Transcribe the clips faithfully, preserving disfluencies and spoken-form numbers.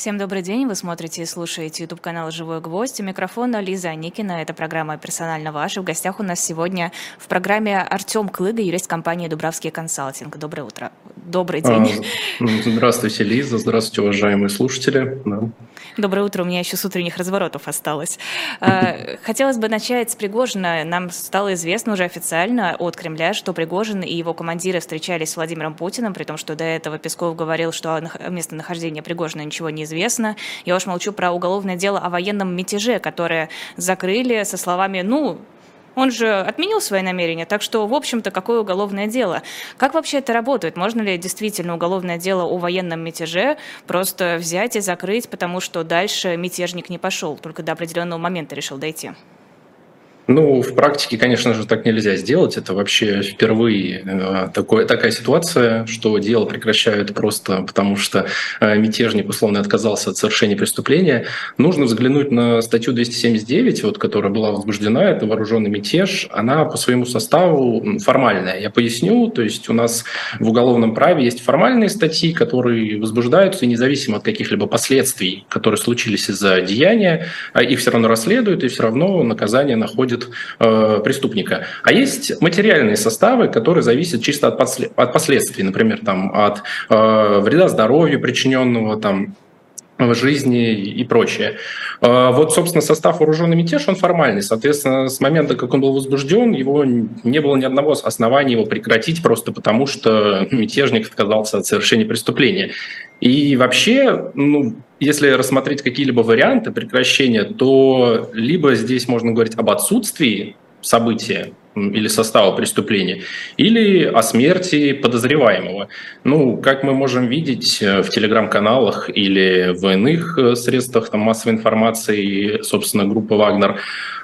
Всем добрый день. Вы смотрите и слушаете ютуб-канал «Живой гвоздь». У микрофона Лиза Аникина. Это программа «Персонально ваша». В гостях у нас сегодня в программе Артем Клыга, юрист компании «Дубравский консалтинг». Доброе утро. Добрый день. Здравствуйте, Лиза. Здравствуйте, уважаемые слушатели. Доброе утро. У меня еще с утренних разворотов осталось. Хотелось бы начать с Пригожина. Нам стало известно уже официально от Кремля, что Пригожин и его командиры встречались с Владимиром Путиным, при том, что до этого Песков говорил, что о местонахождении Пригожина ничего не известно. Я уж молчу про уголовное дело о военном мятеже, которое закрыли со словами «ну, он же отменил свои намерения, так что, в общем-то, какое уголовное дело?» Как вообще это работает? Можно ли действительно уголовное дело о военном мятеже просто взять и закрыть, потому что дальше мятежник не пошел, только до определенного момента решил дойти? Ну, в практике, конечно же, так нельзя сделать. Это вообще впервые такое, такая ситуация, что дело прекращают просто потому, что мятежник условно отказался от совершения преступления. Нужно взглянуть на статью двести семьдесят девять, вот, которая была возбуждена, это вооруженный мятеж. Она по своему составу формальная. Я поясню, то есть у нас в уголовном праве есть формальные статьи, которые возбуждаются, и независимо от каких-либо последствий, которые случились из-за деяния, их все равно расследуют, и все равно наказание находит преступника. А есть материальные составы, которые зависят чисто от, послед... от последствий, например, там, от э, вреда здоровью причиненного, там, жизни и прочее. Вот, собственно, состав вооруженный мятеж, он формальный. Соответственно, с момента, как он был возбужден, его не было ни одного основания его прекратить просто потому, что мятежник отказался от совершения преступления. И вообще, ну, если рассмотреть какие-либо варианты прекращения, то либо здесь можно говорить об отсутствии события или состава преступления, или о смерти подозреваемого. Ну, как мы можем видеть в телеграм-каналах или в иных средствах там, массовой информации, собственно, группа «Вагнер»,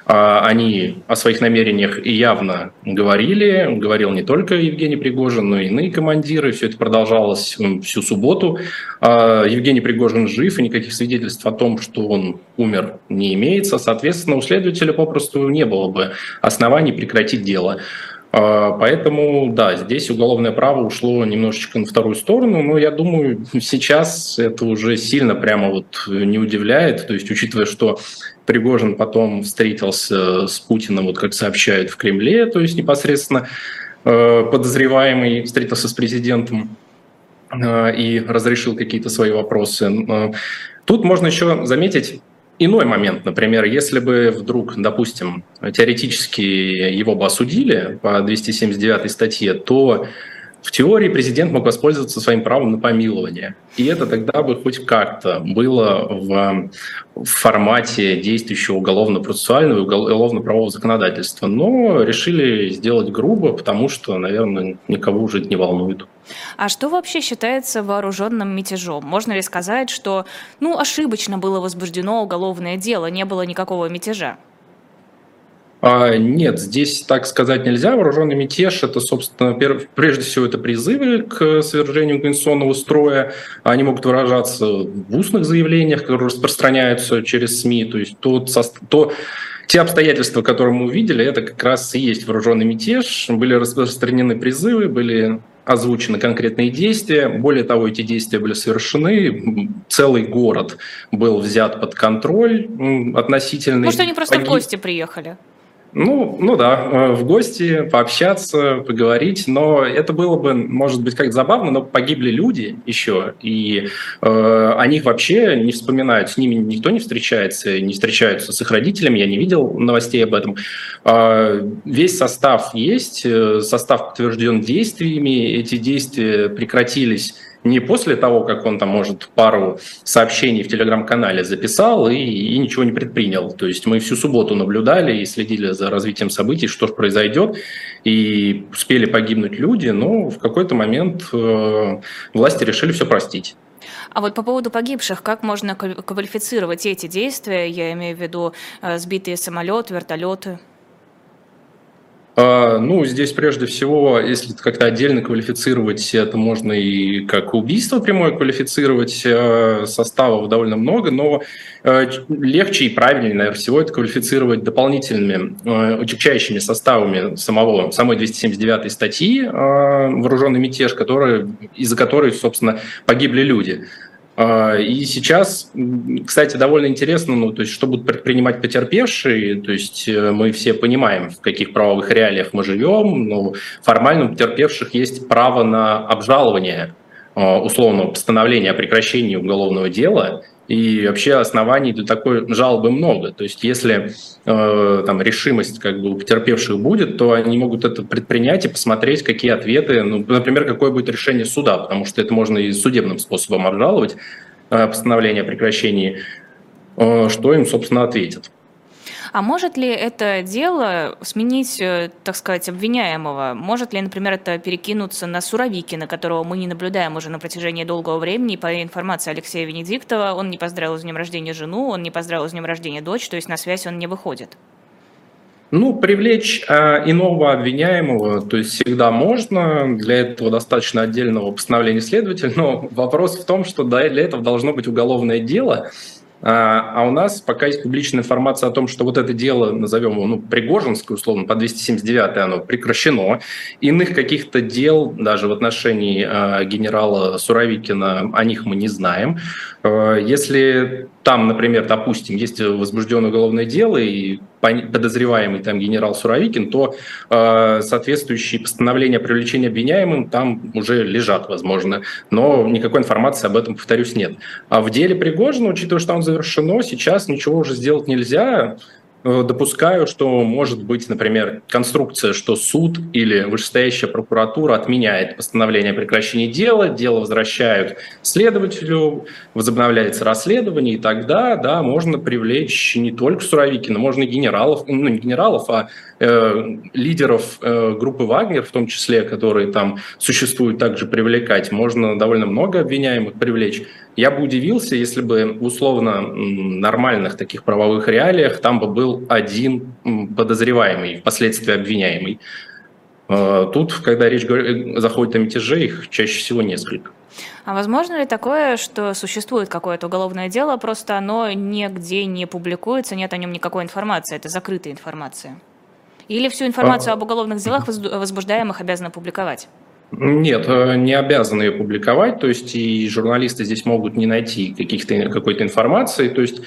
они о своих намерениях и явно говорили. Говорил не только Евгений Пригожин, но и иные командиры. Все это продолжалось всю субботу. Евгений Пригожин жив, и никаких свидетельств о том, что он умер, не имеется. Соответственно, у следователя попросту не было бы оснований прекратить дело. Поэтому, да, здесь уголовное право ушло немножечко на вторую сторону, но я думаю, сейчас это уже сильно прямо вот не удивляет. То есть, учитывая, что Пригожин потом встретился с Путиным, вот как сообщают в Кремле, то есть непосредственно подозреваемый встретился с президентом и разрешил какие-то свои вопросы. Тут можно еще заметить иной момент, например, если бы вдруг, допустим, теоретически его бы осудили по двести семьдесят девятой статье, то в теории президент мог воспользоваться своим правом на помилование. И это тогда бы хоть как-то было в формате действующего уголовно-процессуального и уголовно-правового законодательства. Но решили сделать грубо, потому что, наверное, никого уже это не волнует. А что вообще считается вооруженным мятежом? Можно ли сказать, что, ну, ошибочно было возбуждено уголовное дело, не было никакого мятежа? Нет, здесь так сказать нельзя. Вооруженный мятеж – это, собственно, прежде всего, это призывы к свержению конституционного строя. Они могут выражаться в устных заявлениях, которые распространяются через СМИ. То есть тот, то, те обстоятельства, которые мы увидели, это как раз и есть вооруженный мятеж. Были распространены призывы, были озвучены конкретные действия. Более того, эти действия были совершены. Целый город был взят под контроль относительно. Может, они просто погиб... в гости приехали? Ну, ну да, в гости, пообщаться, поговорить, но это было бы, может быть, как-то забавно, но погибли люди еще, и э, о них вообще не вспоминают, с ними никто не встречается, не встречаются с их родителями, я не видел новостей об этом. Э, весь состав есть, состав подтвержден действиями, эти действия прекратились не после того, как он там, может, пару сообщений в телеграм-канале записал и, и ничего не предпринял. То есть мы всю субботу наблюдали и следили за развитием событий, что же произойдет, и успели погибнуть люди, но в какой-то момент э, власти решили все простить. А вот по поводу погибших, как можно квалифицировать эти действия? Я имею в виду э, сбитые самолеты, вертолеты. Ну, здесь прежде всего, если как-то отдельно квалифицировать, это можно и как убийство прямое квалифицировать, составов довольно много, но легче и правильнее, наверное, всего это квалифицировать дополнительными, учащими составами самого, самой двести семьдесят девятой статьи «Вооруженный мятеж», который, из-за которой, собственно, погибли люди. И сейчас, кстати, довольно интересно, ну, то есть, что будут предпринимать потерпевшие. То есть мы все понимаем, в каких правовых реалиях мы живем. Ну, формально у потерпевших есть право на обжалование условного постановления о прекращении уголовного дела. И вообще оснований для такой жалобы много. То есть если э, там, решимость как бы, у потерпевших будет, то они могут это предпринять и посмотреть, какие ответы, ну, например, какое будет решение суда, потому что это можно и судебным способом обжаловать, э, постановление о прекращении, э, что им, собственно, ответят. А может ли это дело сменить, так сказать, обвиняемого? Может ли, например, это перекинуться на Суровикина, которого мы не наблюдаем уже на протяжении долгого времени? По информации Алексея Венедиктова, он не поздравил с днем рождения жену, он не поздравил с днем рождения дочь, то есть на связь он не выходит. Ну, привлечь э, иного обвиняемого, то есть всегда можно, для этого достаточно отдельного постановления следователя, но вопрос в том, что для этого должно быть уголовное дело. А у нас пока есть публичная информация о том, что вот это дело, назовем его, ну, Пригожинское, условно, по двести семьдесят девятой, оно прекращено. Иных каких-то дел, даже в отношении э, генерала Суровикина, о них мы не знаем. Э, если там, например, допустим, есть возбужденное уголовное дело и подозреваемый там генерал Суровикин, то э, соответствующие постановления о привлечении обвиняемым там уже лежат, возможно. Но никакой информации об этом, повторюсь, нет. А в деле Пригожина, учитывая, что он завершено, сейчас ничего уже сделать нельзя. Допускаю, что может быть, например, конструкция, что суд или вышестоящая прокуратура отменяет постановление о прекращении дела, дело возвращают следователю, возобновляется расследование, и тогда, да, можно привлечь не только Суровикина, можно и генералов, ну не генералов, а э, лидеров э, группы Вагнер, в том числе, которые там существуют, также привлекать. Можно довольно много обвиняемых привлечь. Я бы удивился, если бы в условно нормальных таких правовых реалиях там бы был один подозреваемый, впоследствии обвиняемый. Тут, когда речь заходит о мятеже, их чаще всего несколько. А возможно ли такое, что существует какое-то уголовное дело, просто оно нигде не публикуется, нет о нем никакой информации, это закрытая информация? Или всю информацию об уголовных делах возбуждаемых обязаны публиковать? Нет, не обязаны ее публиковать, то есть и журналисты здесь могут не найти каких-то, какой-то информации, то есть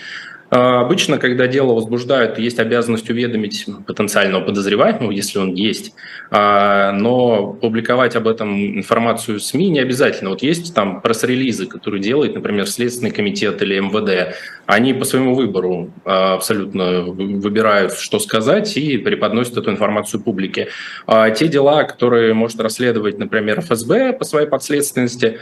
обычно, когда дело возбуждают, есть обязанность уведомить потенциального подозреваемого, если он есть, но публиковать об этом информацию в СМИ не обязательно. Вот есть там пресс-релизы, которые делает, например, Следственный комитет или МВД, они по своему выбору абсолютно выбирают, что сказать, и преподносят эту информацию публике. Те дела, которые может расследовать, например, ФСБ по своей подследственности,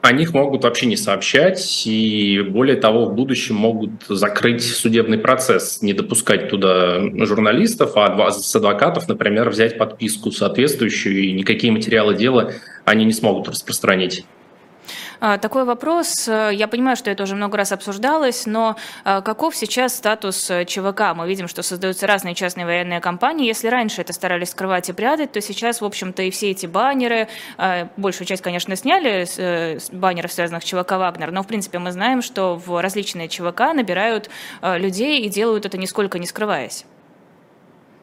о них могут вообще не сообщать, и более того, в будущем могут закрыть судебный процесс, не допускать туда журналистов, а с адвокатов, например, взять подписку соответствующую, и никакие материалы дела они не смогут распространить. Такой вопрос. Я понимаю, что это уже много раз обсуждалось, но каков сейчас статус ЧВК? Мы видим, что создаются разные частные военные компании. Если раньше это старались скрывать и прятать, то сейчас, в общем-то, и все эти баннеры, большую часть, конечно, сняли с баннеров, связанных с ЧВК «Вагнер», но, в принципе, мы знаем, что в различные ЧВК набирают людей и делают это нисколько не скрываясь.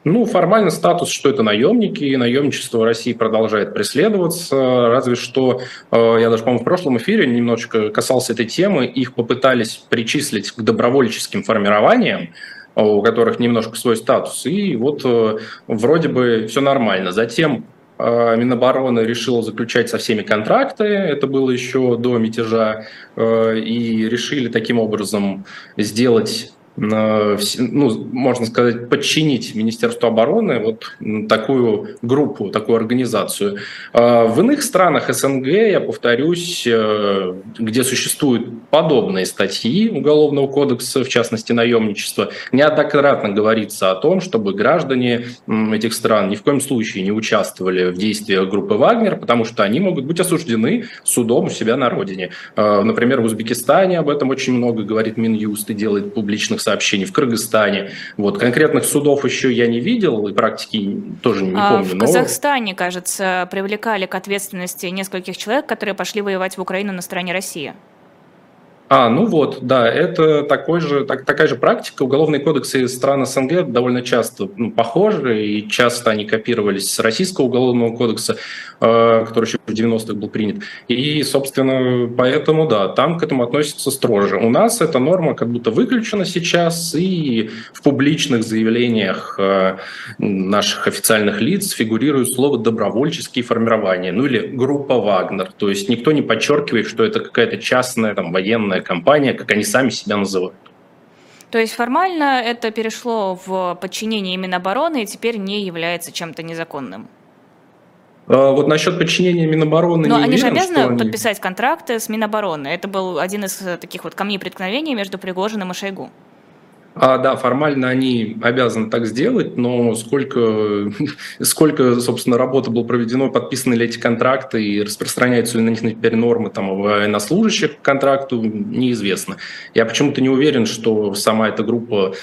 Ну, формально статус, что это наемники, и наемничество в России продолжает преследоваться, разве что, я даже, по-моему, в прошлом эфире немножечко касался этой темы, их попытались причислить к добровольческим формированиям, у которых немножко свой статус, и вот вроде бы все нормально. Затем Минобороны решила заключать со всеми контракты, это было еще до мятежа, и решили таким образом сделать... Ну, можно сказать, подчинить Министерству обороны вот такую группу, такую организацию. В иных странах СНГ, я повторюсь, где существуют подобные статьи Уголовного кодекса, в частности наемничество, неоднократно говорится о том, чтобы граждане этих стран ни в коем случае не участвовали в действиях группы Вагнер, потому что они могут быть осуждены судом у себя на родине. Например, в Узбекистане об этом очень много говорит Минюст и делает публичных сообщений. сообщений в Кыргызстане. Вот. Конкретных судов еще я не видел, и практики тоже не помню. В но... Казахстане, кажется, привлекали к ответственности нескольких человек, которые пошли воевать в Украину на стороне России. А, ну вот, да, это такой же, так, такая же практика. Уголовные кодексы стран СНГ довольно часто ну, похожи, и часто они копировались с российского уголовного кодекса, э, который еще в девяностых был принят. И, собственно, поэтому, да, там к этому относятся строже. У нас эта норма как будто выключена сейчас, и в публичных заявлениях э, наших официальных лиц фигурирует слово «добровольческие формирования», ну или «группа Вагнер». То есть никто не подчеркивает, что это какая-то частная там, военная компания, как они сами себя называют. То есть формально это перешло в подчинение Минобороны и теперь не является чем-то незаконным? А, вот насчет подчинения Минобороны... Но не они уверен, же обязаны подписать они... контракты с Минобороны. Это был один из таких вот камней преткновения между Пригожиным и Шойгу. А, да, формально они обязаны так сделать, но сколько, сколько, собственно, работы было проведено, подписаны ли эти контракты и распространяются ли на них теперь нормы там, военнослужащих к контракту, неизвестно. Я почему-то не уверен, что сама эта группа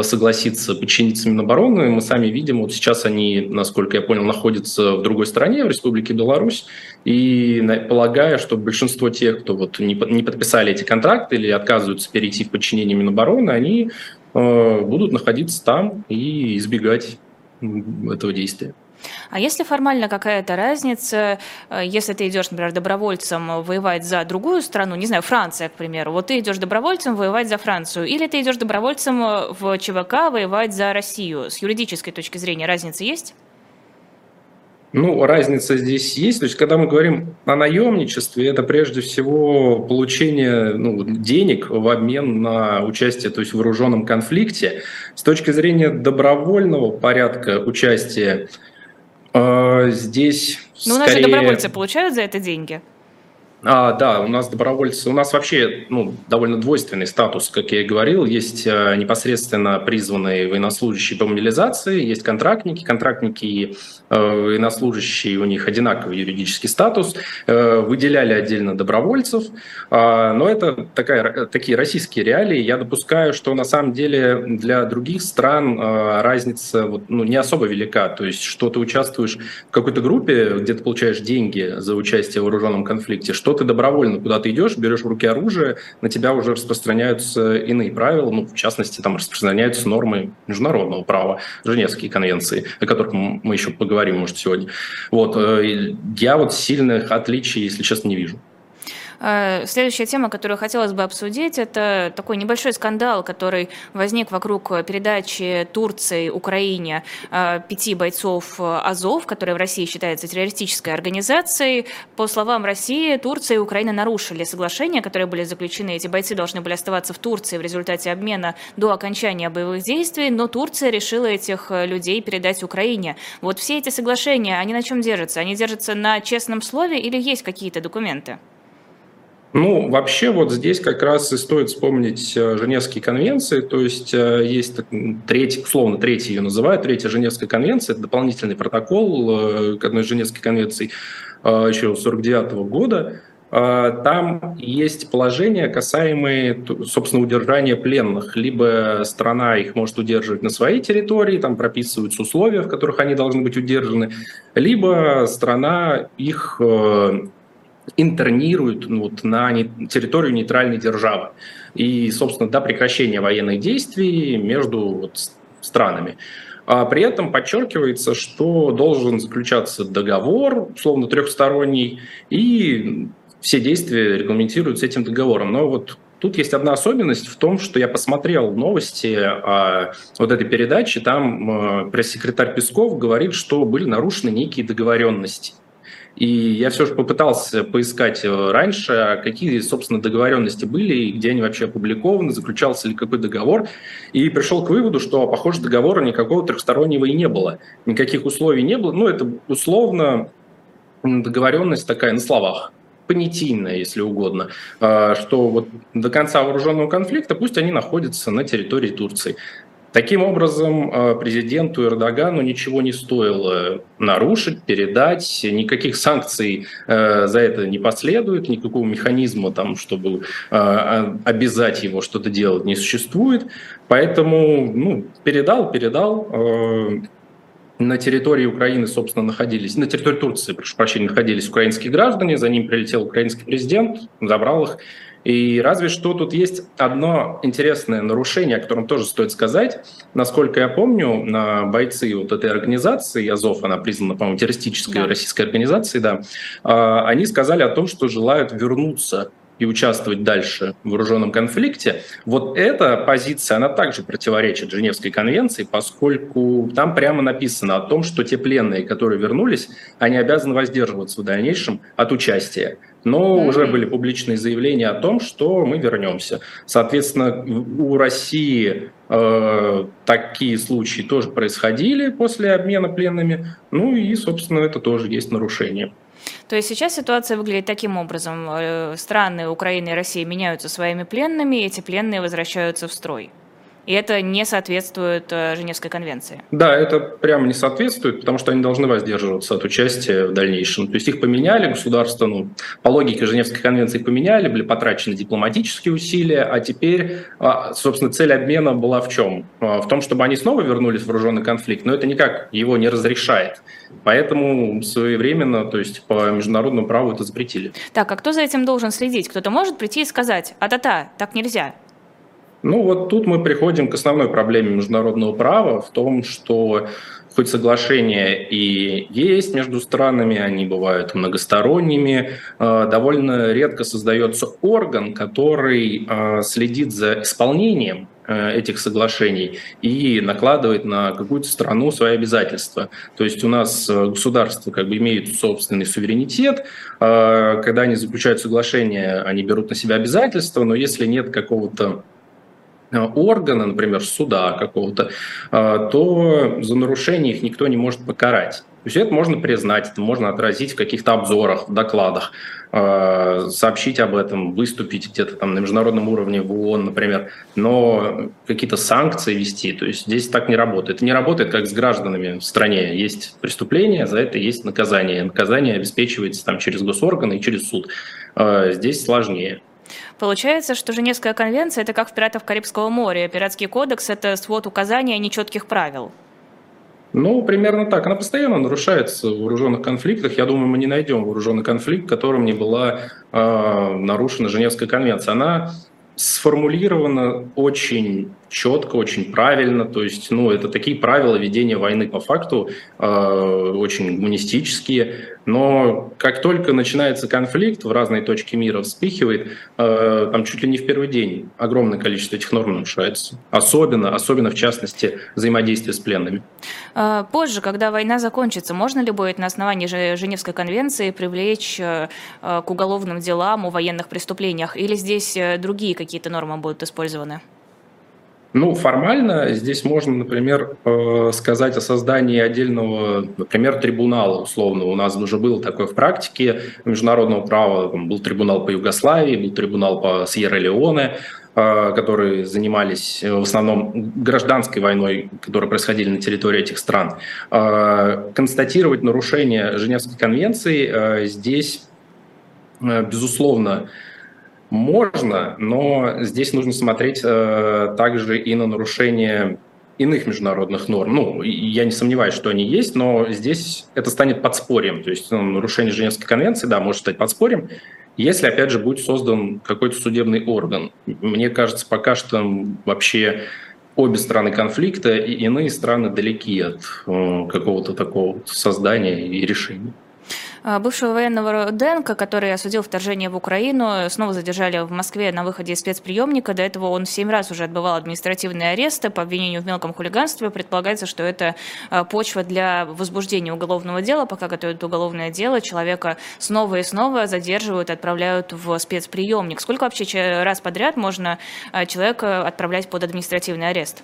согласится подчиниться Минобороны. Мы сами видим, вот сейчас они, насколько я понял, находятся в другой стране, в Республике Беларусь, и полагаю, что большинство тех, кто вот не подписали эти контракты или отказываются перейти в подчинение Минобороны, они будут находиться там и избегать этого действия. А если формально какая-то разница, если ты идешь, например, добровольцем воевать за другую страну, не знаю, Франция, к примеру, вот ты идешь добровольцем воевать за Францию, или ты идешь добровольцем в ЧВК воевать за Россию, с юридической точки зрения разница есть? Ну, разница здесь есть. То есть, когда мы говорим о наемничестве, это прежде всего получение ну, денег в обмен на участие, то есть в вооруженном конфликте. С точки зрения добровольного порядка участия э, здесь скорее... Ну, у нас же добровольцы получают за это деньги. А, да, у нас добровольцы, у нас вообще ну, довольно двойственный статус, как я и говорил. Есть э, непосредственно призванные военнослужащие по мобилизации, есть контрактники. Контрактники и э, военнослужащие, у них одинаковый юридический статус. Э, выделяли отдельно добровольцев, э, но это такая, такие российские реалии. Я допускаю, что на самом деле для других стран э, разница вот, ну, не особо велика. То есть, что ты участвуешь в какой-то группе, где ты получаешь деньги за участие в вооруженном конфликте, что ты добровольно куда-то идешь, берешь в руки оружие, на тебя уже распространяются иные правила, ну, в частности, там распространяются нормы международного права, Женевские конвенции, о которых мы еще поговорим, может, сегодня. Вот, я вот сильных отличий, если честно, не вижу. Следующая тема, которую хотелось бы обсудить, это такой небольшой скандал, который возник вокруг передачи Турции, Украине пяти бойцов Азов, которые в России считаются террористической организацией. По словам России, Турция и Украина нарушили соглашения, которые были заключены. Эти бойцы должны были оставаться в Турции в результате обмена до окончания боевых действий, но Турция решила этих людей передать Украине. Вот все эти соглашения, они на чем держатся? Они держатся на честном слове или есть какие-то документы? Ну, вообще вот здесь как раз и стоит вспомнить Женевские конвенции, то есть есть третья, условно, третья ее называют, третья Женевская конвенция, это дополнительный протокол к одной из Женевских конвенций еще тысяча девятьсот сорок девятого года. Там есть положения, касаемые, собственно, удержания пленных. Либо страна их может удерживать на своей территории, там прописываются условия, в которых они должны быть удержаны, либо страна их... интернируют ну, вот, на территорию нейтральной державы. И, собственно, до прекращения военных действий между вот, странами. А при этом подчеркивается, что должен заключаться договор, условно, трехсторонний, и все действия регламентируются этим договором. Но вот тут есть одна особенность в том, что я посмотрел новости о вот этой передаче, там пресс-секретарь Песков говорит, что были нарушены некие договоренности. И я все же попытался поискать раньше, какие, собственно, договоренности были, и где они вообще опубликованы, заключался ли какой договор. И пришел к выводу, что, похоже, договора никакого трехстороннего и не было. Никаких условий не было. Ну, это условно договоренность такая на словах, понятийная, если угодно, что вот до конца вооруженного конфликта пусть они находятся на территории Турции. Таким образом, президенту Эрдогану ничего не стоило нарушить, передать, никаких санкций за это не последует, никакого механизма, там, чтобы обязать его что-то делать, не существует. Поэтому ну, передал, передал. На территории Украины, собственно, находились, на территории Турции, прошу прощения, находились украинские граждане, за ним прилетел украинский президент, забрал их И разве что тут есть одно интересное нарушение, о котором тоже стоит сказать. Насколько я помню, бойцы вот этой организации, Азов, она признана, по-моему, террористической да. российской организацией, да, они сказали о том, что желают вернуться и участвовать дальше в вооруженном конфликте. Вот эта позиция, она также противоречит Женевской конвенции, поскольку там прямо написано о том, что те пленные, которые вернулись, они обязаны воздерживаться в дальнейшем от участия. Но mm-hmm. уже были публичные заявления о том, что мы вернемся. Соответственно, у России э, такие случаи тоже происходили после обмена пленными. Ну и, собственно, это тоже есть нарушение. То есть сейчас ситуация выглядит таким образом. Страны Украины и России меняются своими пленными, эти пленные возвращаются в строй. И это не соответствует Женевской конвенции. Да, это прямо не соответствует, потому что они должны воздерживаться от участия в дальнейшем. То есть их поменяли, государство, ну, по логике Женевской конвенции поменяли, были потрачены дипломатические усилия, а теперь, собственно, цель обмена была в чем? В том, чтобы они снова вернулись в вооруженный конфликт, но это никак его не разрешает. Поэтому своевременно, то есть по международному праву это запретили. Так, а кто за этим должен следить? Кто-то может прийти и сказать: а-та-та, так нельзя. Ну вот тут мы приходим к основной проблеме международного права в том, что хоть соглашения и есть между странами, они бывают многосторонними, довольно редко создается орган, который следит за исполнением этих соглашений и накладывает на какую-то страну свои обязательства. То есть у нас государства как бы имеют собственный суверенитет, когда они заключают соглашения, они берут на себя обязательства, но если нет какого-то органа, например, суда какого-то, то за нарушение их никто не может покарать. То есть это можно признать, это можно отразить в каких-то обзорах, в докладах, сообщить об этом, выступить где-то там на международном уровне, в ООН, например, но какие-то санкции вести, то есть здесь так не работает. Это не работает, как с гражданами в стране. Есть преступление, за это есть наказание. Наказание обеспечивается там через госорганы и через суд. Здесь сложнее. Получается, что Женевская конвенция – это как в «Пиратов Карибского моря». Пиратский кодекс – это свод указаний, а не четких правил. Ну, примерно так. Она постоянно нарушается в вооруженных конфликтах. Я думаю, мы не найдем вооруженный конфликт, в котором не была э, нарушена Женевская конвенция. Она сформулировано очень четко, очень правильно, то есть, ну, это такие правила ведения войны по факту, э, очень гуманистические, но как только начинается конфликт, в разные точки мира вспыхивает, э, там чуть ли не в первый день огромное количество этих норм нарушается, особенно, особенно в частности взаимодействие с пленными. Позже, когда война закончится, можно ли будет на основании Женевской конвенции привлечь э, к уголовным делам о военных преступлениях, или здесь другие какие-то нормы будут использованы? Ну, формально здесь можно, например, сказать о создании отдельного, например, трибунала условно. У нас уже было такое в практике международного права. Был трибунал по Югославии, был трибунал по Сьерра-Леоне, которые занимались в основном гражданской войной, которая происходила на территории этих стран. Констатировать нарушение Женевской конвенции здесь, безусловно, можно, но здесь нужно смотреть э, также и на нарушение иных международных норм. Ну, я не сомневаюсь, что они есть, но здесь это станет подспорьем. То есть ну, нарушение Женевской конвенции, да, может стать подспорьем, если, опять же, будет создан какой-то судебный орган. Мне кажется, пока что вообще обе страны конфликта и иные страны далеки от э, какого-то такого создания и решения. Бывшего военного Руденко, который осудил вторжение в Украину, снова задержали в Москве на выходе из спецприемника. До этого он семь раз уже отбывал административные аресты по обвинению в мелком хулиганстве. Предполагается, что это почва для возбуждения уголовного дела. Пока готовят уголовное дело, человека снова и снова задерживают, отправляют в спецприемник. Сколько вообще раз подряд можно человека отправлять под административный арест?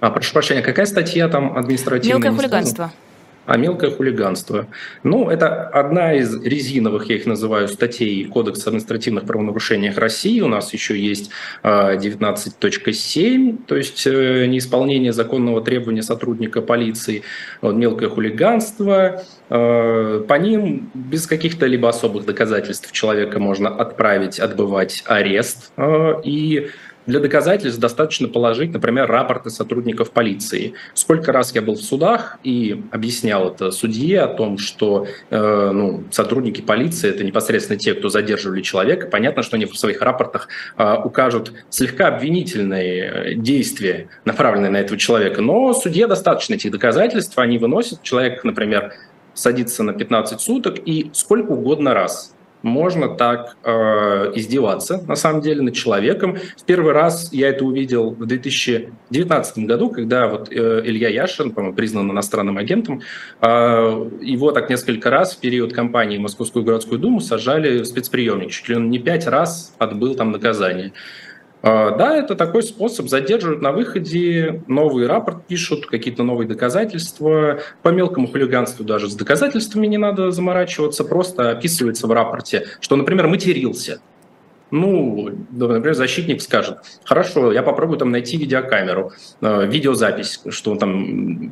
А, прошу прощения, какая статья там административная? Мелкое хулиганство. А мелкое хулиганство. Ну, это одна из резиновых, я их называю, статей Кодекса административных правонарушений России. У нас еще есть девятнадцать точка семь, то есть неисполнение законного требования сотрудника полиции, мелкое хулиганство, По ним без каких-то либо особых доказательств человека можно отправить, отбывать арест. И для доказательств достаточно положить, например, рапорты сотрудников полиции. Сколько раз я был в судах и объяснял это судье о том, что э, ну, сотрудники полиции — это непосредственно те, кто задерживали человека. Понятно, что они в своих рапортах э, укажут слегка обвинительные действия, направленные на этого человека. Но судье достаточно этих доказательств. Они выносят, человек, например, садится на пятнадцать суток и сколько угодно раз. Можно так э, издеваться, на самом деле, над человеком. В первый раз я это увидел в две тысячи девятнадцатом году, когда вот, э, Илья Яшин, по-моему, признан иностранным агентом, э, его так несколько раз в период кампании в Московскую городскую думу сажали в спецприемник. Чуть ли он не пять раз отбыл там наказание. Э, да, это такой способ. Задерживают на выходе, новый рапорт пишут, какие-то новые доказательства. По мелкому хулиганству даже с доказательствами не надо заморачиваться, просто описывается в рапорте, что, например, матерился. Ну, например, защитник скажет: хорошо, я попробую там найти видеокамеру, видеозапись, что он там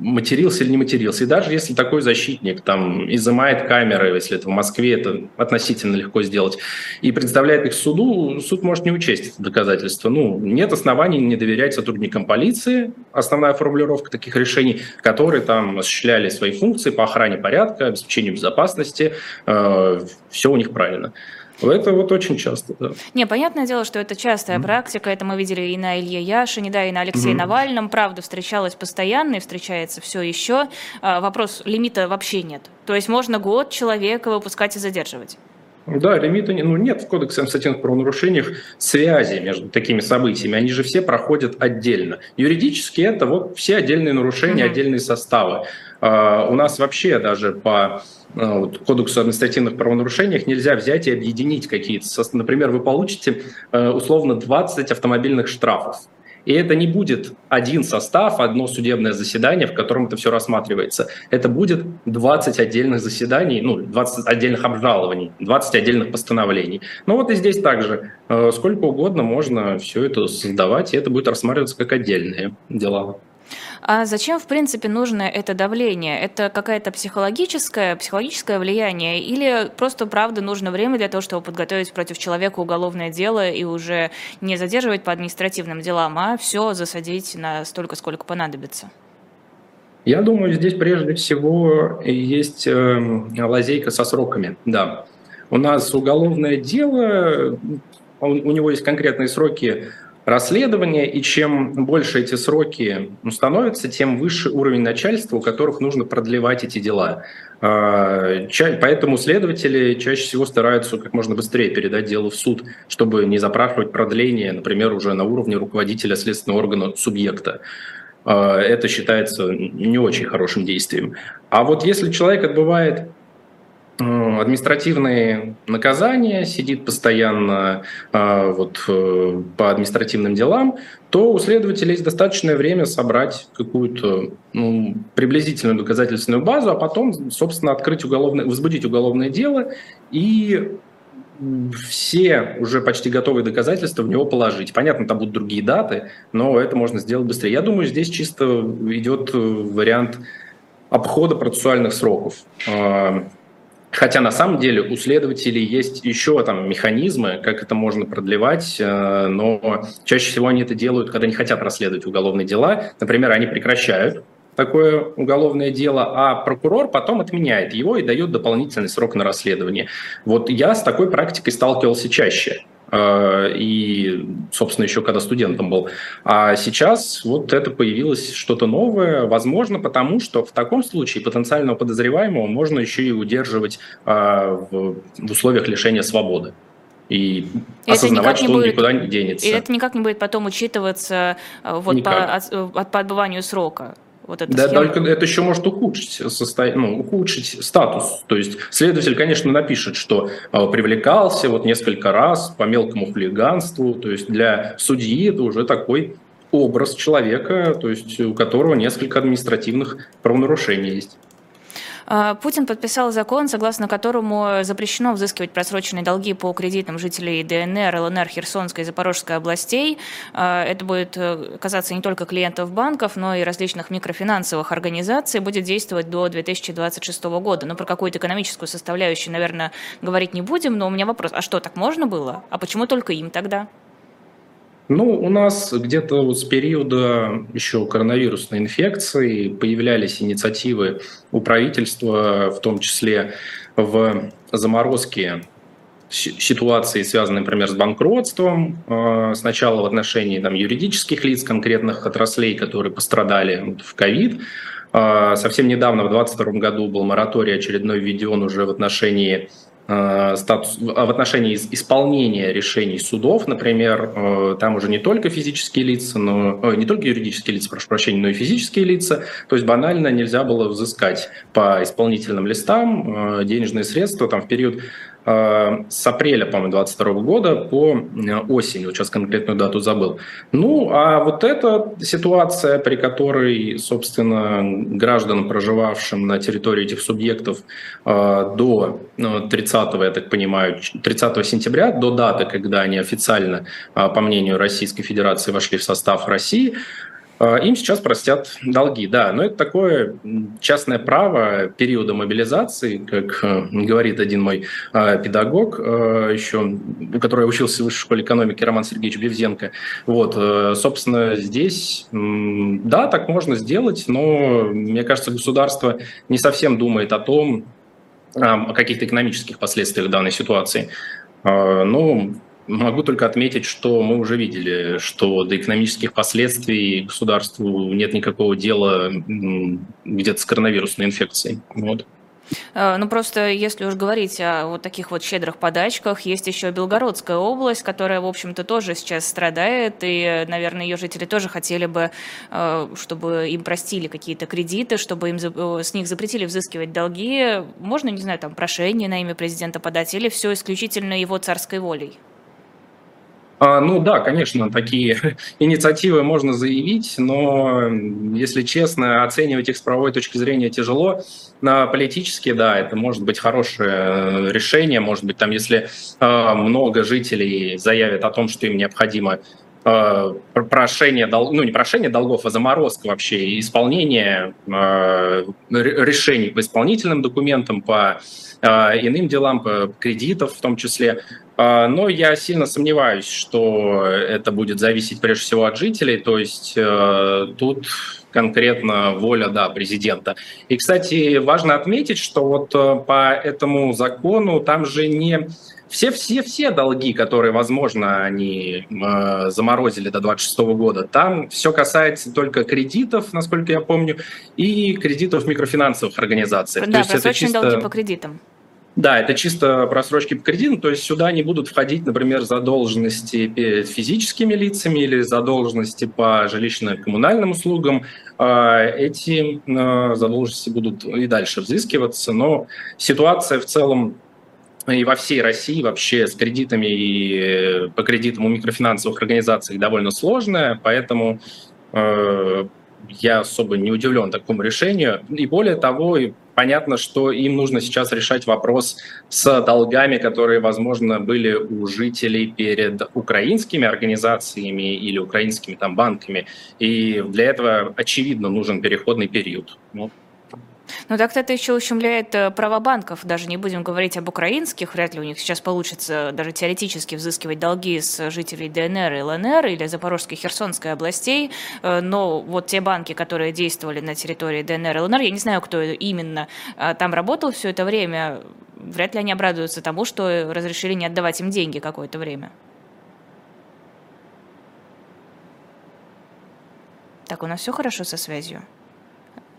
матерился или не матерился. И даже если такой защитник там изымает камеры, если это в Москве, это относительно легко сделать, и представляет их суду, суд может не учесть это доказательство. Ну, нет оснований не доверять сотрудникам полиции, основная формулировка таких решений, которые там осуществляли свои функции по охране порядка, обеспечению безопасности, э, все у них правильно. Это вот очень часто, да. Не, понятное дело, что это частая mm-hmm. практика. Это мы видели и на Илье Яшине, да, и на Алексее mm-hmm. Навальном. Правда, встречалась постоянно и встречается все еще. А, вопрос лимита вообще нет. То есть можно год человека выпускать и задерживать. Да, лимита ну, нет в Кодексе административных правонарушениях связи между такими событиями. Они же все проходят отдельно. Юридически это вот все отдельные нарушения, mm-hmm. отдельные составы. А, у нас вообще даже по... Кодексу административных правонарушений нельзя взять и объединить какие-то. Например, вы получите условно двадцать автомобильных штрафов. И это не будет один состав, одно судебное заседание, в котором это все рассматривается. Это будет двадцать отдельных заседаний, ну, двадцать отдельных обжалований, двадцать отдельных постановлений. Ну вот и здесь также сколько угодно можно все это создавать, и это будет рассматриваться как отдельные дела. А зачем, в принципе, нужно это давление? Это какое-то психологическое, психологическое влияние? Или просто, правда, нужно время для того, чтобы подготовить против человека уголовное дело и уже не задерживать по административным делам, а все засадить на столько, сколько понадобится? Я думаю, здесь прежде всего есть лазейка со сроками. Да. У нас уголовное дело, у него есть конкретные сроки расследование, и чем больше эти сроки становятся, тем выше уровень начальства, у которых нужно продлевать эти дела. Поэтому следователи чаще всего стараются как можно быстрее передать дело в суд, чтобы не запрашивать продление, например, уже на уровне руководителя следственного органа субъекта. Это считается не очень хорошим действием. А вот если человек отбывает административные наказания, сидит постоянно вот, по административным делам, то у следователя есть достаточное время собрать какую-то ну, приблизительную доказательственную базу, а потом, собственно, открыть уголовное, возбудить уголовное дело и все уже почти готовые доказательства в него положить. Понятно, там будут другие даты, но это можно сделать быстрее. Я думаю, здесь чисто идет вариант обхода процессуальных сроков. Хотя на самом деле у следователей есть еще там механизмы, как это можно продлевать, но чаще всего они это делают, когда не хотят расследовать уголовные дела. Например, они прекращают такое уголовное дело, а прокурор потом отменяет его и дает дополнительный срок на расследование. Вот я с такой практикой сталкивался чаще. И, собственно, еще когда студентом был. А сейчас вот это появилось что-то новое, возможно, потому что в таком случае потенциального подозреваемого можно еще и удерживать в условиях лишения свободы. И осознавать, что он никуда не денется. И это никак не будет потом учитываться вот по, от, по отбыванию срока. Вот да, схема. Только это еще может ухудшить, состо... ну, ухудшить статус. То есть следователь, конечно, напишет, что э, привлекался вот несколько раз по мелкому хулиганству. То есть для судьи это уже такой образ человека, то есть у которого несколько административных правонарушений есть. Путин подписал закон, согласно которому запрещено взыскивать просроченные долги по кредитам жителей ДНР, ЛНР, Херсонской и Запорожской областей. Это будет касаться не только клиентов банков, но и различных микрофинансовых организаций. Будет действовать до две тысячи двадцать шестого года. Но про какую-то экономическую составляющую, наверное, говорить не будем. Но у меня вопрос, а что, так можно было? А почему только им тогда? Ну, у нас где-то вот с периода еще коронавирусной инфекции появлялись инициативы у правительства, в том числе в заморозке ситуации, связанные, например, с банкротством. Сначала в отношении там, юридических лиц, конкретных отраслей, которые пострадали в ковид. Совсем недавно, в две тысячи двадцать втором году, был мораторий очередной введен уже в отношении... Статус, в отношении исполнения решений судов, например, там уже не только физические лица, но не только юридические лица, прошу прощения, но и физические лица. То есть банально нельзя было взыскать по исполнительным листам денежные средства там, в период с апреля, по-моему, две тысячи двадцать второго года по осень, вот сейчас конкретную дату забыл. Ну, а вот эта ситуация, при которой, собственно, граждан, проживавшим на территории этих субъектов до тридцатого, я так понимаю, тридцатого сентября, до даты, когда они официально, по мнению Российской Федерации, вошли в состав России, им сейчас простят долги, да, но это такое частное право периода мобилизации, как говорит один мой педагог, еще, который учился в Высшей школе экономики, Роман Сергеевич Бевзенко. Вот, собственно, здесь, да, так можно сделать, но, мне кажется, государство не совсем думает о том, о каких-то экономических последствиях данной ситуации. Ну, могу только отметить, что мы уже видели, что до экономических последствий государству нет никакого дела где-то с коронавирусной инфекцией. Вот. Ну просто, если уж говорить о вот таких вот щедрых подачках, есть еще Белгородская область, которая, в общем-то, тоже сейчас страдает, и, наверное, ее жители тоже хотели бы, чтобы им простили какие-то кредиты, чтобы им с них запретили взыскивать долги. Можно, не знаю, там прошение на имя президента подать, или все исключительно его царской волей? Ну да, конечно, такие инициативы можно заявить, но, если честно, оценивать их с правовой точки зрения тяжело. Политически, да, это может быть хорошее решение, может быть, там, если много жителей заявят о том, что им необходимо прошение долгов, ну не прошение долгов, а заморозка вообще, исполнение решений по исполнительным документам, по иным делам, по кредитам в том числе. Но я сильно сомневаюсь, что это будет зависеть прежде всего от жителей, то есть тут конкретно воля, да, президента. И, кстати, важно отметить, что вот по этому закону там же не... Все-все-все долги, которые, возможно, они э, заморозили до две тысячи двадцать шестого года, там все касается только кредитов, насколько я помню, и кредитов микрофинансовых организаций. Да, то есть просроченные это чисто... долги по кредитам. Да, это чисто просрочки по кредитам, то есть сюда не будут входить, например, задолженности перед физическими лицами или задолженности по жилищно-коммунальным услугам. Эти задолженности будут и дальше взыскиваться, но ситуация в целом и во всей России вообще с кредитами и по кредитам у микрофинансовых организаций довольно сложная, поэтому... Я особо не удивлен такому решению. И более того, и понятно, что им нужно сейчас решать вопрос с долгами, которые, возможно, были у жителей перед украинскими организациями или украинскими там, банками. И для этого, очевидно, нужен переходный период. Ну так-то это еще ущемляет права банков. Даже не будем говорить об украинских. Вряд ли у них сейчас получится даже теоретически взыскивать долги с жителей ДНР и ЛНР или Запорожской и Херсонской областей. Но вот те банки, которые действовали на территории ДНР и ЛНР, я не знаю, кто именно там работал все это время, вряд ли они обрадуются тому, что разрешили не отдавать им деньги какое-то время. Так, у нас все хорошо со связью?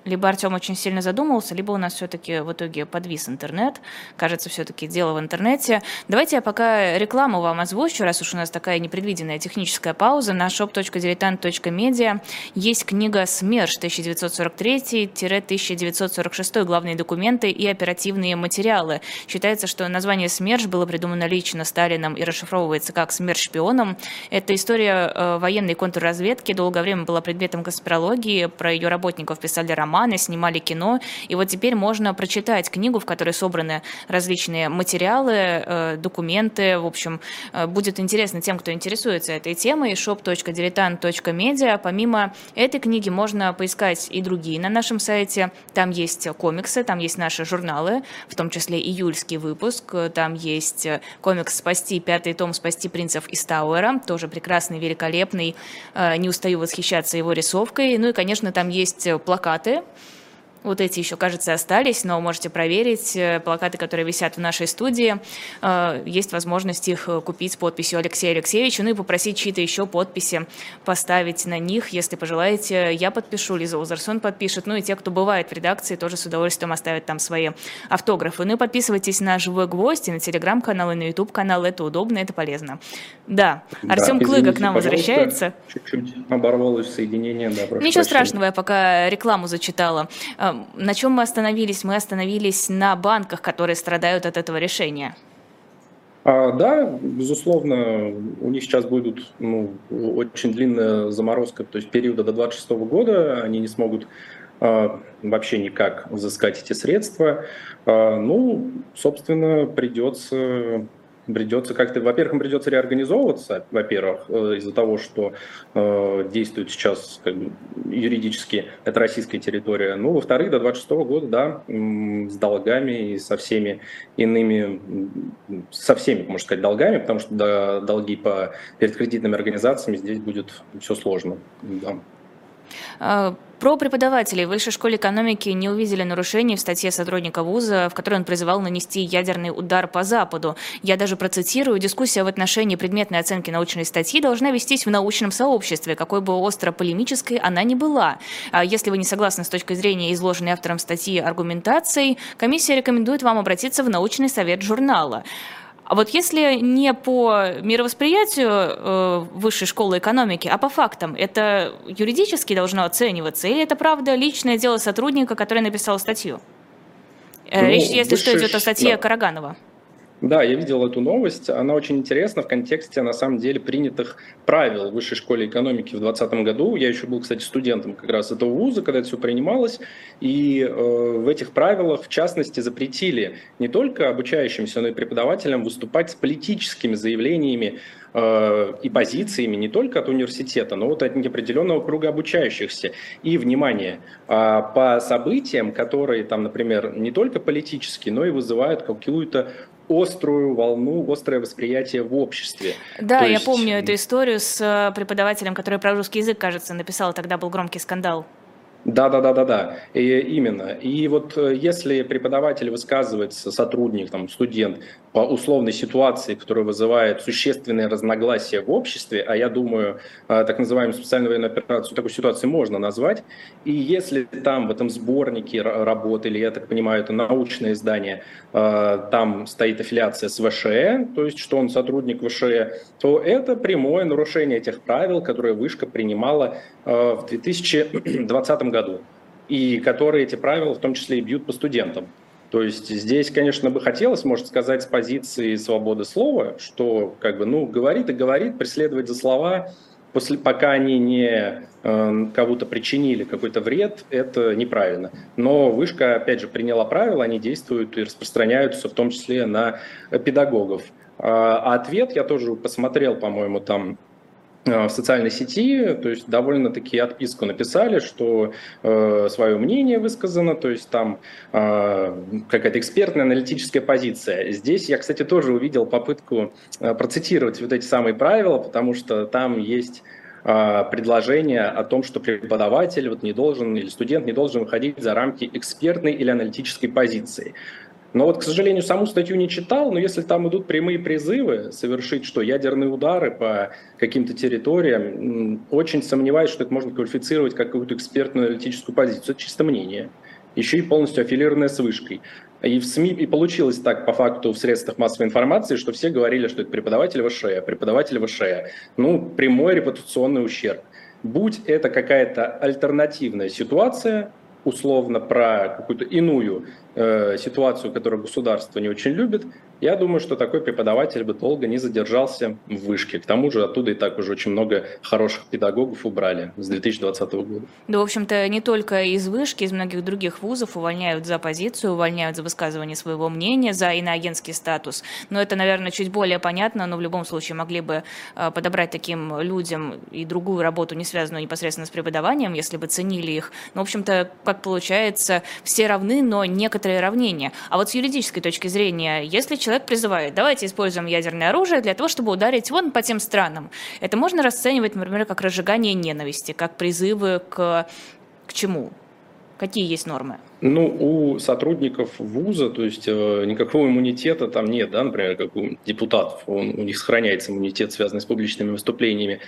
Либо Артем очень сильно задумался, либо у нас все-таки в итоге подвис интернет. Кажется, все-таки дело в интернете. Давайте я пока рекламу вам озвучу, раз уж у нас такая непредвиденная техническая пауза. На shop.diletant.media есть книга «СМЕРШ тысяча девятьсот сорок третий — тысяча девятьсот сорок шестой. Главные документы и оперативные материалы». Считается, что название «СМЕРШ» было придумано лично Сталином и расшифровывается как «СМЕРШ-шпионом». Это история военной контрразведки, долгое время была предметом конспирологии, про ее работников писали романы. романы, снимали кино. И вот теперь можно прочитать книгу, в которой собраны различные материалы, документы. В общем, будет интересно тем, кто интересуется этой темой. шоп точка дилетант точка медиа. Помимо этой книги можно поискать и другие на нашем сайте. Там есть комиксы, там есть наши журналы, в том числе июльский выпуск. Там есть комикс «Спасти», пятый том «Спасти принцев из Тауэра». Тоже прекрасный, великолепный. Не устаю восхищаться его рисовкой. Ну и, конечно, там есть плакаты. Вот эти еще, кажется, остались, но можете проверить. Плакаты, которые висят в нашей студии, есть возможность их купить с подписью Алексея Алексеевича, ну и попросить чьи-то еще подписи поставить на них, если пожелаете. Я подпишу, Лиза Узерсон подпишет, ну и те, кто бывает в редакции, тоже с удовольствием оставят там свои автографы. Ну и подписывайтесь на «Живой гвоздь», и на телеграм-канал, и на ютуб-канал. Это удобно, это полезно. Да, да, Артем Клыга к нам возвращается. Чуть-чуть оборвалось соединение. Да, ничего страшного, я пока рекламу зачитала. На чем мы остановились? Мы остановились на банках, которые страдают от этого решения. А, да, безусловно, у них сейчас будет ну, очень длинная заморозка, то есть периода до двадцать шестого года, они не смогут а, вообще никак взыскать эти средства. А, ну, собственно, придется... Придется как-то, во-первых, придется реорганизовываться, во-первых, из-за того, что э, действует сейчас как бы, юридически это российская территория. Ну, во-вторых, до двадцать шестого года, да, с долгами и со всеми иными, со всеми, можно сказать, долгами, потому что да, долги по, перед кредитными организациями здесь будет все сложно. Да. Про преподавателей в Высшей школе экономики не увидели нарушений в статье сотрудника вуза, в которой он призывал нанести ядерный удар по Западу. Я даже процитирую: «Дискуссия в отношении предметной оценки научной статьи должна вестись в научном сообществе, какой бы остро полемической она ни была. Если вы не согласны с точки зрения изложенной автором статьи аргументацией, комиссия рекомендует вам обратиться в научный совет журнала». А вот если не по мировосприятию Высшей школы экономики, а по фактам, это юридически должно оцениваться? Или это правда личное дело сотрудника, который написал статью? Ну, Речь, если что, идет о статье да. Караганова. Да, я видел эту новость. Она очень интересна в контексте, на самом деле, принятых правил в Высшей школе экономики в двадцатом году. Я еще был, кстати, студентом как раз этого вуза, когда это все принималось. И э, в этих правилах, в частности, запретили не только обучающимся, но и преподавателям выступать с политическими заявлениями э, и позициями не только от университета, но вот от неопределенного круга обучающихся. И, внимание, э, по событиям, которые, там, например, не только политические, но и вызывают какую-то острую волну, острое восприятие в обществе. Да, То я есть... помню эту историю с преподавателем, который про русский язык, кажется, написал, тогда был громкий скандал. Да, да, да, да, да, и, именно. И вот если преподаватель высказывается, сотрудник, там, студент, по условной ситуации, которая вызывает существенные разногласия в обществе, а я думаю, так называемую специальную военную операцию, такую ситуацию можно назвать, и если там в этом сборнике работы, или, я так понимаю, это научное издание, там стоит аффилиация с вэ шэ э, то есть, что он сотрудник вэ шэ э, то это прямое нарушение тех правил, которые Вышка принимала в две тысячи двадцатом году, и которые эти правила в том числе и бьют по студентам. То есть здесь, конечно, бы хотелось, может сказать, с позиции свободы слова, что как бы, ну, говорит и говорит, преследовать за слова, после, пока они не э, кого-то причинили какой-то вред, это неправильно. Но Вышка, опять же, приняла правила, они действуют и распространяются в том числе на педагогов. А ответ я тоже посмотрел, по-моему, там, в социальной сети, то есть довольно-таки отписку написали, что э, свое мнение высказано, то есть там э, какая-то экспертная аналитическая позиция. Здесь я, кстати, тоже увидел попытку э, процитировать вот эти самые правила, потому что там есть э, предложение о том, что преподаватель вот, не должен или студент не должен выходить за рамки экспертной или аналитической позиции. Но вот, к сожалению, саму статью не читал, но если там идут прямые призывы совершить что, ядерные удары по каким-то территориям, очень сомневаюсь, что это можно квалифицировать как какую-то экспертную аналитическую позицию. Это чисто мнение, еще и полностью аффилированное с Вышкой. И в СМИ и получилось так, по факту, в средствах массовой информации, что все говорили, что это преподаватель вэ шэ э, преподаватель вэ шэ э. Ну, прямой репутационный ущерб. Будь это какая-то альтернативная ситуация, условно про какую-то иную э, ситуацию, которую государство не очень любит, я думаю, что такой преподаватель бы долго не задержался в вышке. К тому же оттуда и так уже очень много хороших педагогов убрали с две тысячи двадцатого года. Да, в общем-то, не только из вышки, из многих других вузов увольняют за позицию, увольняют за высказывание своего мнения, за иноагентский статус. Но это, наверное, чуть более понятно, но в любом случае могли бы подобрать таким людям и другую работу, не связанную непосредственно с преподаванием, если бы ценили их. Но, в общем-то, как получается, все равны, но некоторые равнения. А вот с юридической точки зрения, если человек призывает, давайте используем ядерное оружие для того, чтобы ударить вон по тем странам, это можно расценивать, например, как разжигание ненависти, как призывы к, к чему? Какие есть нормы? Ну, у сотрудников вуза, то есть э, никакого иммунитета там нет, да, например, как у депутатов, он, у них сохраняется иммунитет, связанный с публичными выступлениями.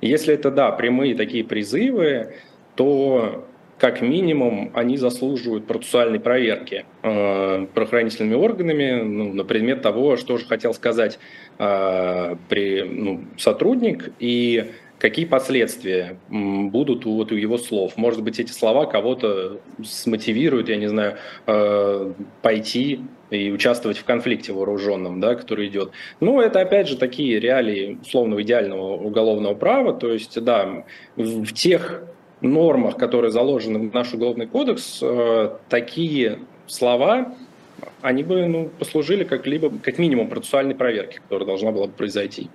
Если это, да, прямые такие призывы, то как минимум они заслуживают процессуальной проверки э, правоохранительными органами, ну, на предмет того, что же хотел сказать э, при, ну, сотрудник и какие последствия будут вот у его слов. Может быть, эти слова кого-то смотивируют, я не знаю, пойти и участвовать в конфликте вооруженном, да, который идет. Но это, опять же, такие реалии условного идеального уголовного права. То есть, да, в тех нормах, которые заложены в наш уголовный кодекс, такие слова, они бы, ну, послужили как, либо, как минимум процессуальной проверке, которая должна была бы произойти.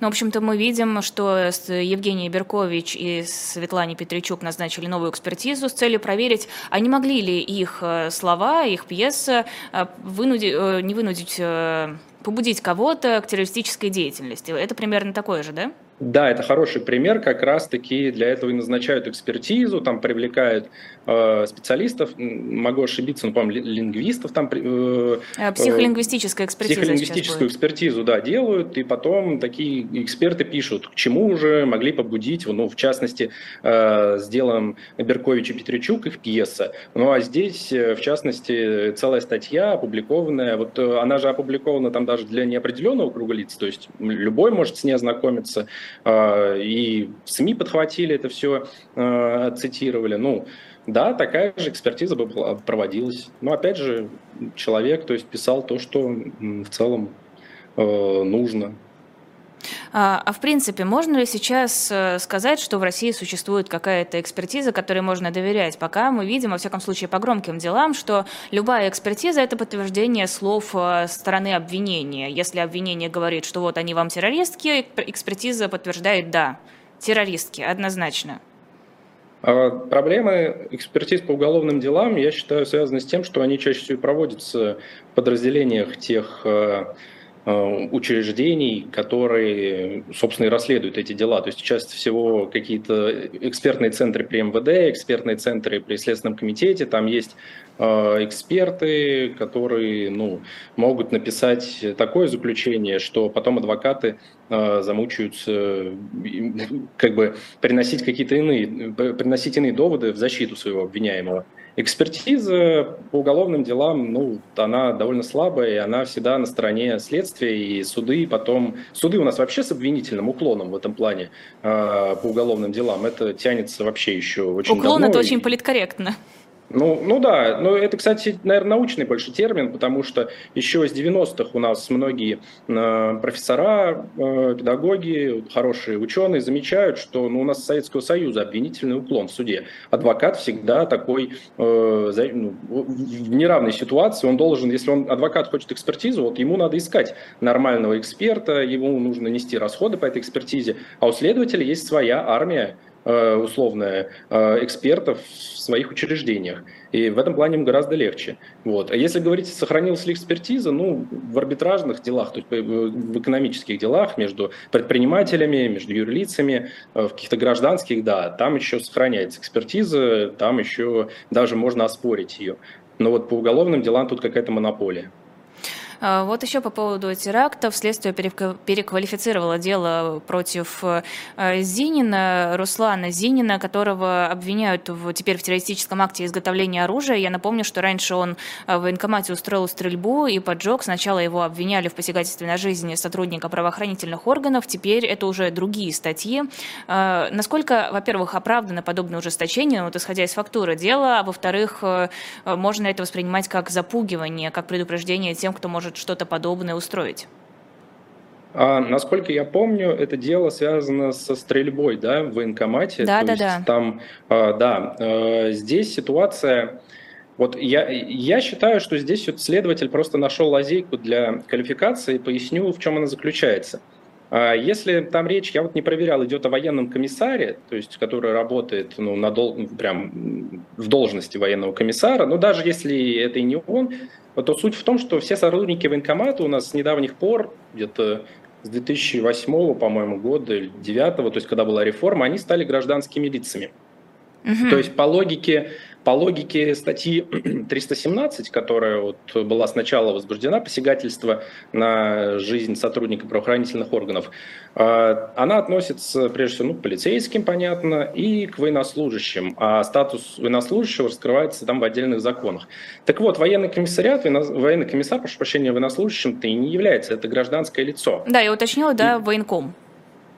Ну, в общем-то, мы видим, что Евгений Беркович и Светлана Петричук назначили новую экспертизу с целью проверить, а не могли ли их слова, их пьеса вынуди... не вынудить, побудить кого-то к террористической деятельности. Это примерно такое же, да? Да, это хороший пример, как раз-таки для этого и назначают экспертизу, там привлекают э, специалистов, могу ошибиться, но, по-моему, лингвистов там... Э, э, психолингвистическая экспертиза. Психолингвистическую экспертизу, да, делают, и потом такие эксперты пишут, к чему уже могли побудить, ну, в частности, э, с делом Берковича и Петричук, их пьеса. Ну, а здесь, в частности, целая статья опубликованная, вот она же опубликована там даже для неопределенного круга лиц, то есть любой может с ней ознакомиться, и в СМИ подхватили это все, цитировали. Ну, да, такая же экспертиза бы проводилась. Но опять же, человек, то есть, писал то, что в целом нужно. А в принципе, можно ли сейчас сказать, что в России существует какая-то экспертиза, которой можно доверять? Пока мы видим, во всяком случае, по громким делам, что любая экспертиза – это подтверждение слов стороны обвинения. Если обвинение говорит, что вот они вам террористки, экспертиза подтверждает «да, террористки», однозначно. Проблемы экспертиз по уголовным делам, я считаю, связаны с тем, что они чаще всего проводятся в подразделениях тех учреждений, которые, собственно, и расследуют эти дела. То есть часто всего какие-то экспертные центры при эм вэ дэ, экспертные центры при Следственном комитете, там есть эксперты, которые, ну, могут написать такое заключение, что потом адвокаты замучаются как бы приносить какие-то иные, приносить иные доводы в защиту своего обвиняемого. Экспертиза по уголовным делам, ну, она довольно слабая, и она всегда на стороне следствия, и суды потом... Суды у нас вообще с обвинительным уклоном в этом плане э, по уголовным делам. Это тянется вообще еще очень давно. Уклон – это и... очень политкорректно. Ну, ну да, но это, кстати, наверное, научный больше термин, потому что еще с девяностых у нас многие профессора, педагоги, хорошие ученые замечают, что, ну, у нас с Советского Союза обвинительный уклон в суде. Адвокат всегда такой, э, в неравной ситуации, он должен, если он, адвокат хочет экспертизу, вот ему надо искать нормального эксперта, ему нужно нести расходы по этой экспертизе, а у следователя есть своя армия, условно, экспертов в своих учреждениях. И в этом плане им гораздо легче. Вот. А если говорить, сохранилась ли экспертиза, ну, в арбитражных делах, то есть в экономических делах между предпринимателями, между юрлицами, в каких-то гражданских, да, там еще сохраняется экспертиза, там еще даже можно оспорить ее. Но вот по уголовным делам тут какая-то монополия. Вот еще по поводу терактов. Следствие переквалифицировало дело против Зинина, Руслана Зинина, которого обвиняют в, теперь в террористическом акте изготовления оружия. Я напомню, что раньше он в военкомате устроил стрельбу и поджог. Сначала его обвиняли в посягательстве на жизнь сотрудника правоохранительных органов. Теперь это уже другие статьи. Насколько, во-первых, оправдано подобное ужесточение, вот исходя из фактуры дела, а во-вторых, можно это воспринимать как запугивание, как предупреждение тем, кто может может что-то подобное устроить? А, насколько я помню, это дело связано со стрельбой, да, в военкомате. Да, то да, есть да. Там, а, да, а, здесь ситуация... Вот я, я считаю, что здесь вот следователь просто нашел лазейку для квалификации, поясню, в чем она заключается. Если там речь, я вот не проверял, идет о военном комиссаре, то есть, который работает ну, на дол, прям в должности военного комиссара, но даже если это и не он, то суть в том, что все сотрудники военкомата у нас с недавних пор, где-то с две тысячи восьмого, по-моему, года или две тысячи девятого, то есть когда была реформа, они стали гражданскими лицами. Uh-huh. То есть по логике, по логике статьи триста семнадцать, которая вот была сначала возбуждена, посягательство на жизнь сотрудника правоохранительных органов, она относится прежде всего ну, к полицейским, понятно, и к военнослужащим. А статус военнослужащего раскрывается там в отдельных законах. Так вот, военный комиссариат, военный комиссар, прошу прощения, военнослужащим-то и не является, это гражданское лицо. Да, я уточнила, да, и... военком.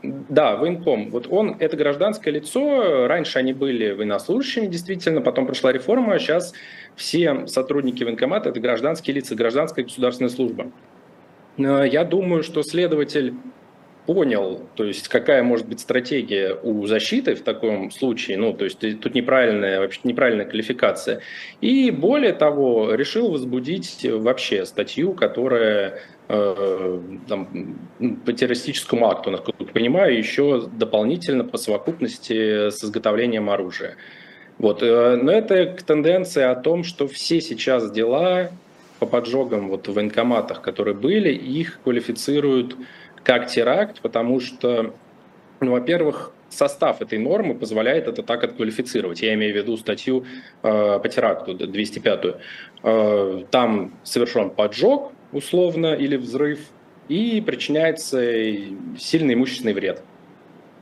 Да, военком. Вот он, это гражданское лицо, раньше они были военнослужащими, действительно, потом прошла реформа, сейчас все сотрудники военкомата — это гражданские лица, гражданская государственная служба. Я думаю, что следователь понял, то есть какая может быть стратегия у защиты в таком случае, ну, то есть тут неправильная, вообще неправильная квалификация, и более того, решил возбудить вообще статью, которая... Там, по террористическому акту, насколько я понимаю, еще дополнительно по совокупности с изготовлением оружия. Вот. Но это тенденция о том, что все сейчас дела по поджогам вот в военкоматах, которые были, их квалифицируют как теракт, потому что, ну, во-первых, состав этой нормы позволяет это так отквалифицировать. Я имею в виду статью э, по теракту, двести пятую. Э, там совершен поджог, условно, или взрыв, и причиняется сильный имущественный вред.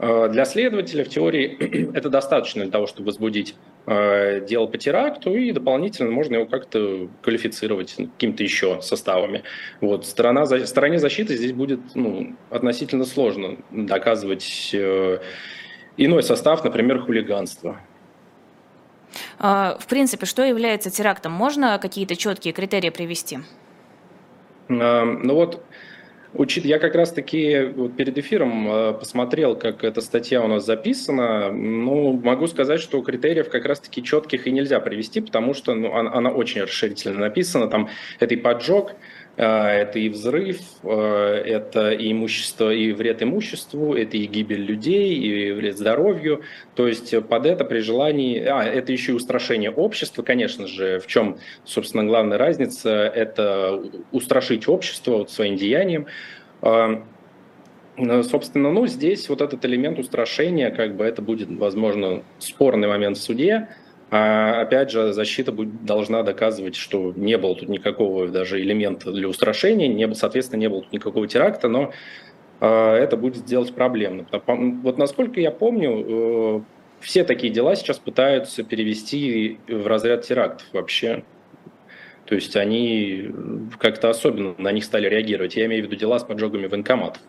Э, для следователя в теории это достаточно для того, чтобы возбудить э, дело по теракту, и дополнительно можно его как-то квалифицировать какими-то еще составами. Вот. Сторона, за, стороне защиты здесь будет ну, относительно сложно доказывать... Э, Иной состав, например, хулиганство. В принципе, что является терактом? Можно какие-то четкие критерии привести? Ну вот, я как раз-таки перед эфиром посмотрел, как эта статья у нас записана. Ну, могу сказать, что критериев как раз-таки четких и нельзя привести, потому что ну, она очень расширительно написана. Там это и поджог, это и взрыв, это и имущество, и вред имуществу, это и гибель людей, и вред здоровью. То есть под это при желании... А, это еще и устрашение общества, конечно же. В чем, собственно, главная разница? Это устрашить общество вот своим деянием. Собственно, ну, здесь вот этот элемент устрашения, как бы это будет, возможно, спорный момент в суде. А опять же, защита будет, должна доказывать, что не было тут никакого даже элемента для устрашения, не было, соответственно, не было тут никакого теракта, но э, это будет сделать проблемно. Вот насколько я помню, э, все такие дела сейчас пытаются перевести в разряд терактов вообще. То есть они как-то особенно на них стали реагировать. Я имею в виду дела с поджогами военкоматов.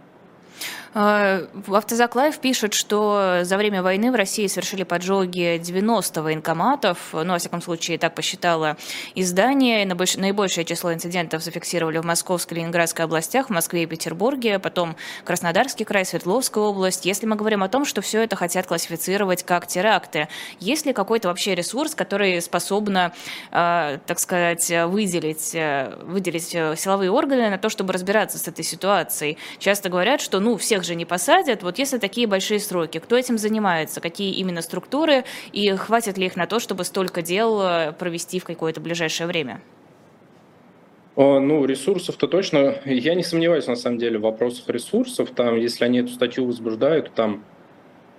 Автозаклаев пишет, что за время войны в России совершили поджоги девяносто военкоматов, ну, во всяком случае, так посчитало издание. Наибольшее число инцидентов зафиксировали в Московской и Ленинградской областях, в Москве и Петербурге, потом Краснодарский край, Свердловская область. Если мы говорим о том, что все это хотят классифицировать как теракты, есть ли какой-то вообще ресурс, который способен, э, так сказать, выделить, выделить силовые органы на то, чтобы разбираться с этой ситуацией? Часто говорят, что, ну, всех же не посадят. Вот если такие большие сроки, кто этим занимается, какие именно структуры, и хватит ли их на то, чтобы столько дел провести в какое-то ближайшее время? Ну, ресурсов-то точно, я не сомневаюсь, на самом деле, в вопросах ресурсов. Там, если они эту статью возбуждают, там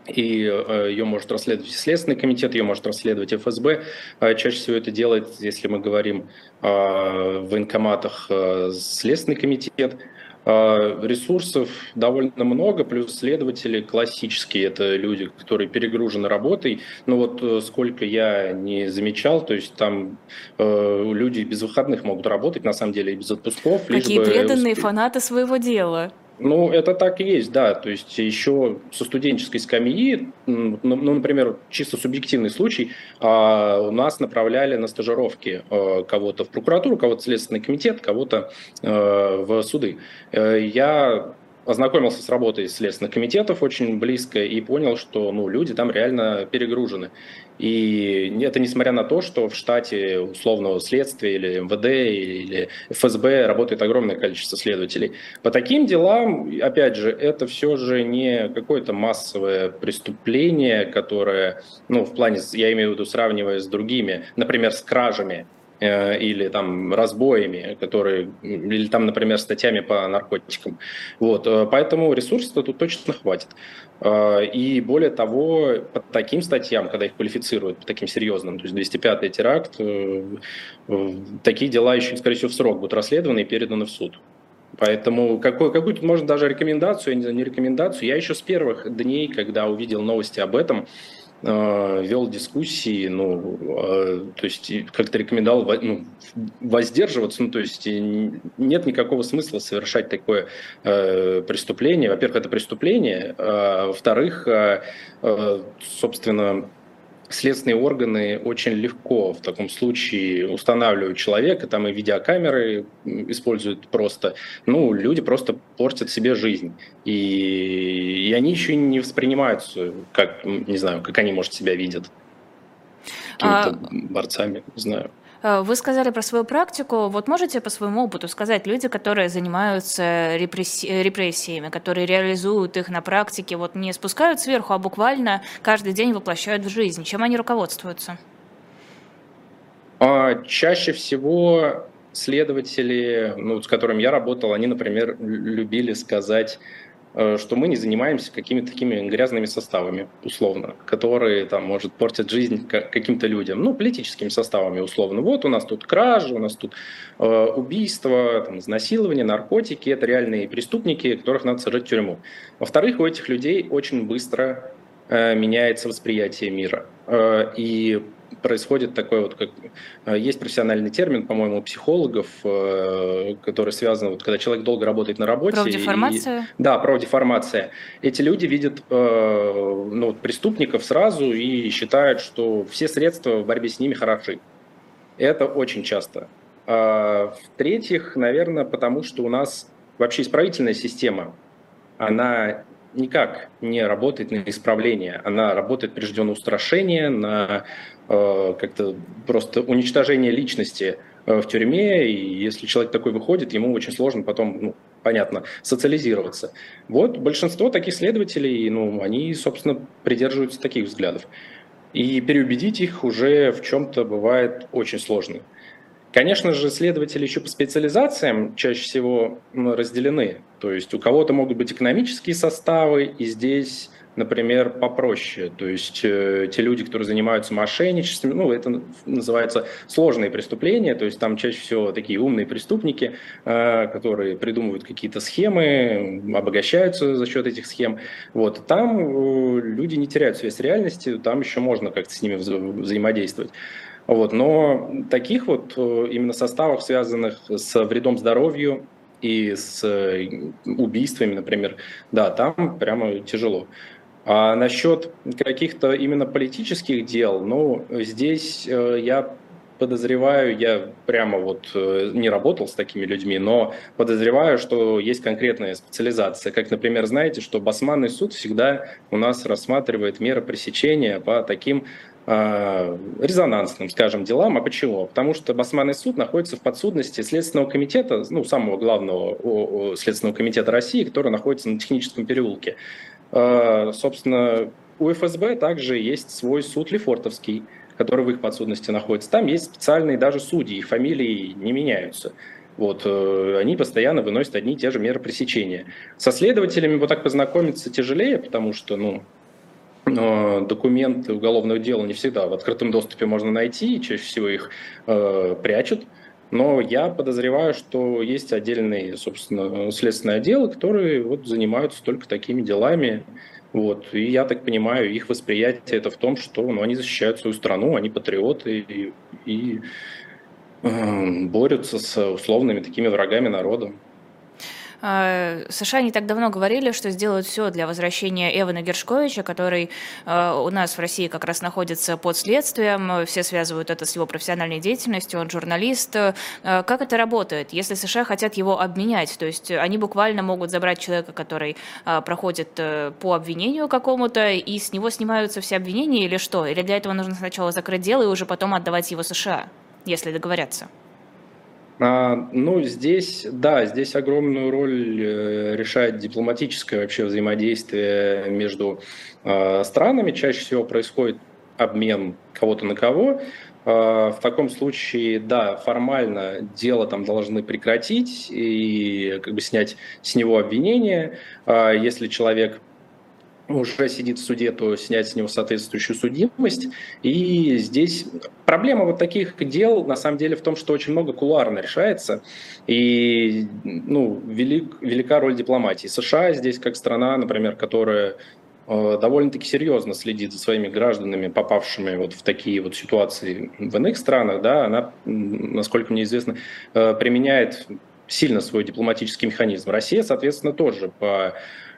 и ее может расследовать Следственный комитет, ее может расследовать ФСБ. Чаще всего это делает, если мы говорим о военкоматах, Следственный комитет. Ресурсов довольно много, плюс следователи классические, это люди, которые перегружены работой, но вот сколько я не замечал, то есть там э, люди без выходных могут работать, на самом деле, и без отпусков. Какие лишь бы преданные успе... фанаты своего дела. Ну, это так и есть, да. То есть еще со студенческой скамьи, ну, например, чисто субъективный случай, у нас направляли на стажировки кого-то в прокуратуру, кого-то в Следственный комитет, кого-то в суды. Я ознакомился с работой следственных комитетов очень близко и понял, что ну, люди там реально перегружены. И это несмотря на то, что в штате условного следствия или эм вэ дэ, или эф эс бэ работает огромное количество следователей. По таким делам, опять же, это все же не какое-то массовое преступление, которое, ну, в плане, я имею в виду, сравнивая с другими, например, с кражами, или там разбоями, которые, или там, например, статьями по наркотикам. Вот. Поэтому ресурсов-то тут точно хватит. И более того, по таким статьям, когда их квалифицируют, по таким серьезным, то есть двести пятый теракт, такие дела еще, скорее всего, в срок будут расследованы и переданы в суд. Поэтому какую, какую тут можно даже рекомендацию, не, не рекомендацию. Я еще с первых дней, когда увидел новости об этом, вел дискуссии, ну, то есть как-то рекомендовал, ну, воздерживаться, ну, то есть нет никакого смысла совершать такое э, преступление. Во-первых, это преступление, а, во-вторых, э, собственно, следственные органы очень легко в таком случае устанавливают человека, там и видеокамеры используют просто. Ну, люди просто портят себе жизнь. И, и они еще не воспринимаются, как, не знаю, как они, может, себя видят. Какими-то а... борцами, не знаю. Вы сказали про свою практику. Вот можете по своему опыту сказать, люди, которые занимаются репресси- репрессиями, которые реализуют их на практике, вот не спускают сверху, а буквально каждый день воплощают в жизнь. Чем они руководствуются? Чаще всего следователи, ну, с которыми я работал, они, например, любили сказать, что мы не занимаемся какими-то такими грязными составами, условно, которые, там, может, портят жизнь каким-то людям, ну, политическими составами, условно. Вот у нас тут кражи, у нас тут э, убийства, там, изнасилования, наркотики, это реальные преступники, которых надо сажать в тюрьму. Во-вторых, у этих людей очень быстро э, меняется восприятие мира. Э, и происходит такой вот, как есть профессиональный термин, по-моему, у психологов, который связан, вот, когда человек долго работает на работе. Правдеформация? И, да, правдеформация. Эти люди видят ну, вот, преступников сразу и считают, что все средства в борьбе с ними хороши. Это очень часто. В-третьих, наверное, потому что у нас вообще исправительная система, она никак не работает на исправление. Она работает прежде на устрашение, на э, как-то просто уничтожение личности э, в тюрьме. И если человек такой выходит, ему очень сложно потом, ну, понятно, социализироваться. Вот большинство таких следователей, ну, они, собственно, придерживаются таких взглядов. И переубедить их уже в чем-то бывает очень сложно. Конечно же, следователи еще по специализациям чаще всего разделены. То есть у кого-то могут быть экономические составы, и здесь, например, попроще. То есть э, те люди, которые занимаются мошенничеством, ну, это называется сложные преступления, то есть там чаще всего такие умные преступники, э, которые придумывают какие-то схемы, обогащаются за счет этих схем. Вот. Там э, люди не теряют связь с реальностью, там еще можно как-то с ними вза- взаимодействовать. Вот, но таких вот именно составов, связанных с вредом здоровью и с убийствами, например, да, там прямо тяжело. А насчет каких-то именно политических дел, ну, здесь я подозреваю, я прямо вот не работал с такими людьми, но подозреваю, что есть конкретная специализация. Как, например, знаете, что Басманный суд всегда у нас рассматривает меры пресечения по таким резонансным, скажем, делам. А почему? Потому что Басманный суд находится в подсудности Следственного комитета, ну, самого главного Следственного комитета России, который находится на Техническом переулке. Собственно, у эф эс бэ также есть свой суд Лефортовский, который в их подсудности находится. Там есть специальные даже судьи, их фамилии не меняются. Вот, они постоянно выносят одни и те же меры пресечения. Со следователями вот так познакомиться тяжелее, потому что, ну, документы уголовного дела не всегда в открытом доступе можно найти, чаще всего их э, прячут. Но я подозреваю, что есть отдельные, собственно, следственные отделы, которые вот, занимаются только такими делами. Вот. И я так понимаю, их восприятие это в том, что ну, они защищают свою страну, они патриоты и, и э, борются с условными такими врагами народа. США не так давно говорили, что сделают все для возвращения Эвана Гершковича, который у нас в России как раз находится под следствием. Все связывают это с его профессиональной деятельностью, он журналист. Как это работает, если США хотят его обменять? То есть они буквально могут забрать человека, который проходит по обвинению какому-то, и с него снимаются все обвинения или что? Или для этого нужно сначала закрыть дело и уже потом отдавать его США, если договорятся? А, ну, здесь, да, здесь огромную роль решает дипломатическое вообще взаимодействие между э, странами. Чаще всего происходит обмен кого-то на кого. В таком случае, да, формально дело там должны прекратить и как бы снять с него обвинение. Если человек уже сидит в суде, то снять с него соответствующую судимость. И здесь проблема вот таких дел на самом деле в том, что очень много кулуарно решается, и ну, велик, велика роль дипломатии. США здесь как страна, например, которая довольно-таки серьезно следит за своими гражданами, попавшими вот в такие вот ситуации в иных странах, да, она, насколько мне известно, применяет сильно свой дипломатический механизм. Россия, соответственно, тоже по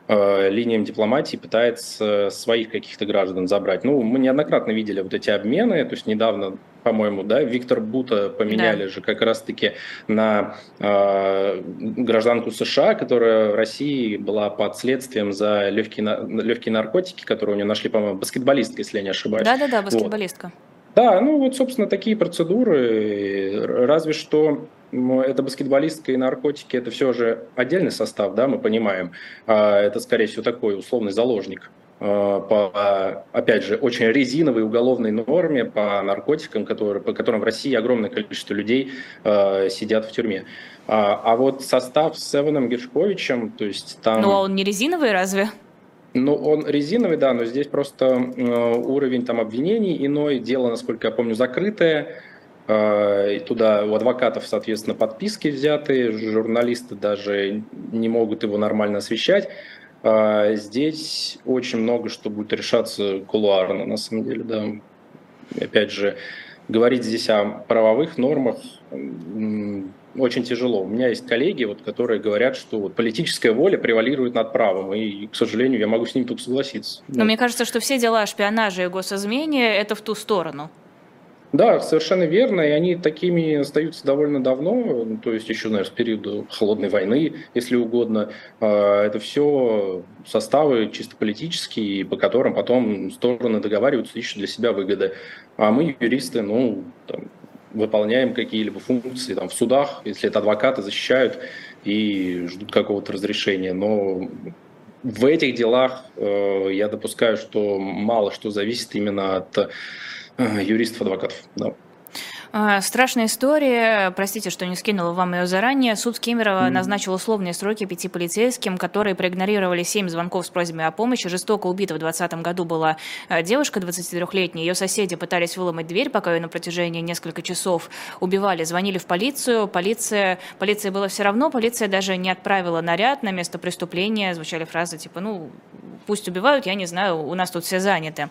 линиям дипломатии пытается своих каких-то граждан забрать. Ну, мы неоднократно видели вот эти обмены, то есть недавно, по-моему, да, Виктор Бута поменяли да. же как раз-таки на э, гражданку США, которая в России была под следствием за легкие, на, легкие наркотики, которые у нее нашли, по-моему, баскетболистка, если я не ошибаюсь. Да-да-да, баскетболистка. Вот. Да, ну вот, собственно, такие процедуры, разве что это баскетболистка и наркотики, это все же отдельный состав, да, мы понимаем, это, скорее всего, такой условный заложник по, опять же, очень резиновой уголовной норме по наркотикам, который, по которым в России огромное количество людей сидят в тюрьме. А вот состав с Эваном Гершковичем, то есть там... Ну а он не резиновый разве? Ну, он резиновый, да, но здесь просто уровень там обвинений иной, дело, насколько я помню, закрытое, и туда у адвокатов, соответственно, подписки взяты, журналисты даже не могут его нормально освещать. Здесь очень много что будет решаться кулуарно, на самом деле, да. Опять же, говорить здесь о правовых нормах очень тяжело. У меня есть коллеги, вот, которые говорят, что вот, политическая воля превалирует над правом, и, к сожалению, я могу с ним только согласиться. Но вот. Мне кажется, что все дела о шпионаже и госизмене – это в ту сторону. Да, совершенно верно, и они такими остаются довольно давно, то есть еще, наверное, с периода холодной войны, если угодно. Это все составы чисто политические, по которым потом стороны договариваются, ищут для себя выгоды. А мы, юристы, ну... Там, выполняем какие-либо функции там, в судах, если это адвокаты, защищают и ждут какого-то разрешения. Но в этих делах э, я допускаю, что мало что зависит именно от э, юристов-адвокатов. Да. Страшная история. Простите, что не скинула вам ее заранее. Суд Кемерово mm-hmm. назначил условные сроки пяти полицейским, которые проигнорировали семь звонков с просьбой о помощи. Жестоко убита в двадцатом году была девушка двадцатитрёхлетняя. Ее соседи пытались выломать дверь, пока ее на протяжении нескольких часов убивали. Звонили в полицию. Полиция... Полиции было все равно. Полиция даже не отправила наряд на место преступления. Звучали фразы типа, ну, пусть убивают, я не знаю, у нас тут все заняты.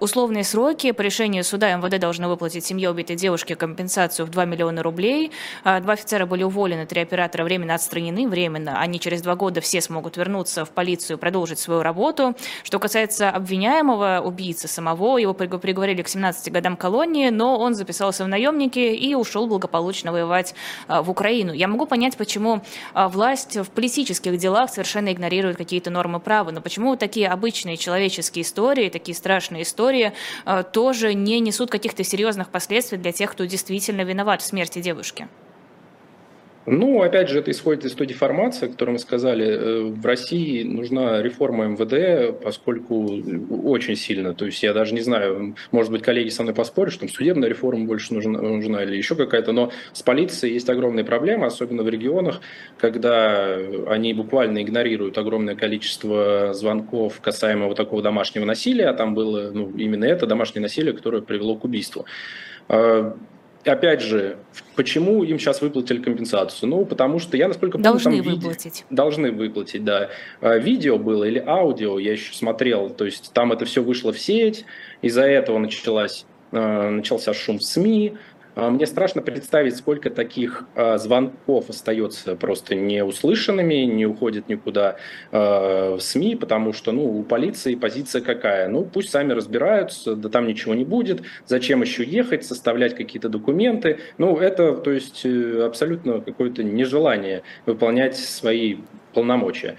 Условные сроки. По решению суда МВД должны выплатить семье убитой девушки компенсацию в два миллиона рублей. Два офицера были уволены, три оператора временно отстранены. Временно. Они через два года все смогут вернуться в полицию и продолжить свою работу. Что касается обвиняемого, убийцы самого, его приговорили к семнадцати годам колонии, но он записался в наемники и ушел благополучно воевать в Украину. Я могу понять, почему власть в политических делах совершенно игнорирует какие-то нормы права, но почему такие обычные человеческие истории, такие страшные истории тоже не несут каких-то серьезных последствий для тех, кто действительно виноват в смерти девушки? Ну, опять же, это исходит из той деформации, о которой мы сказали. В России нужна реформа МВД, поскольку очень сильно, то есть я даже не знаю, может быть, коллеги со мной поспорят, что там судебная реформа больше нужна, нужна или еще какая-то, но с полицией есть огромные проблемы, особенно в регионах, когда они буквально игнорируют огромное количество звонков касаемо вот такого домашнего насилия, а там было ну, именно это домашнее насилие, которое привело к убийству. Опять же, почему им сейчас выплатили компенсацию? Ну, потому что я, насколько помню, должны там выплатить. Видео, должны выплатить, да. Видео было или аудио, я еще смотрел, то есть там это все вышло в сеть, из-за этого началась, начался шум в СМИ, Мне страшно представить, сколько таких звонков остается просто неуслышанными, не уходит никуда в СМИ, потому что ну, у полиции позиция какая? Ну, пусть сами разбираются, да там ничего не будет, зачем еще ехать, составлять какие-то документы. Ну, это, то есть, абсолютно какое-то нежелание выполнять свои полномочия.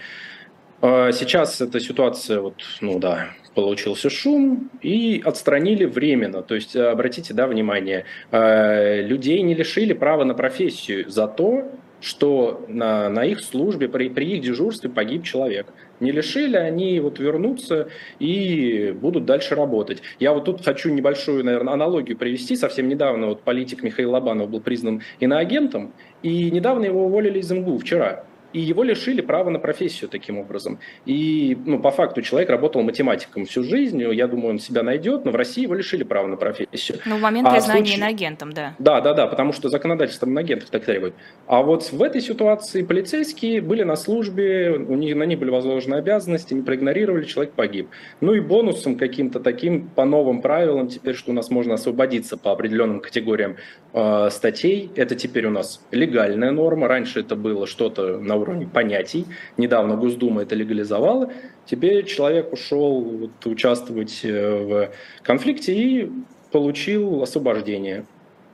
Сейчас эта ситуация, вот, ну да, получился шум и отстранили временно. То есть, обратите да, внимание, людей не лишили права на профессию за то, что на, на их службе, при, при их дежурстве погиб человек. Не лишили, они вот вернутся и будут дальше работать. Я вот тут хочу небольшую, наверное, аналогию привести. Совсем недавно вот политик Михаил Лобанов был признан иноагентом, и недавно его уволили из МГУ, вчера. И его лишили права на профессию таким образом. И ну, по факту человек работал математиком всю жизнь, я думаю, он себя найдет, но в России его лишили права на профессию. Ну, в момент признания а случае... иноагентом, да. Да, да, да, потому что законодательство иноагентов так требует. А вот в этой ситуации полицейские были на службе, у них, на них были возложены обязанности, не проигнорировали, человек погиб. Ну и бонусом каким-то таким по новым правилам теперь, что у нас можно освободиться по определенным категориям э, статей, это теперь у нас легальная норма, раньше это было что-то на уровне понятий. Недавно Госдума это легализовала. Теперь человек ушел вот, участвовать в конфликте и получил освобождение.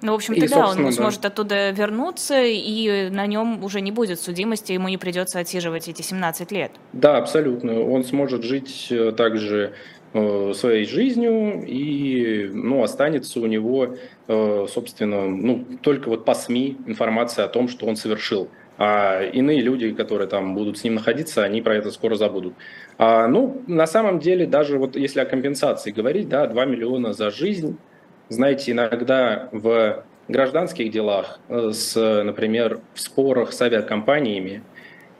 Ну, в общем-то, и, да, он да. сможет оттуда вернуться, и на нем уже не будет судимости, ему не придется отсиживать эти семнадцать лет. Да, абсолютно. Он сможет жить также своей жизнью, и ну, останется у него, собственно, ну, только вот по СМИ информация о том, что он совершил. А иные люди, которые там будут с ним находиться, они про это скоро забудут. А, ну, на самом деле, даже вот если о компенсации говорить, да, два миллиона за жизнь, знаете, иногда в гражданских делах, с, например, в спорах с авиакомпаниями,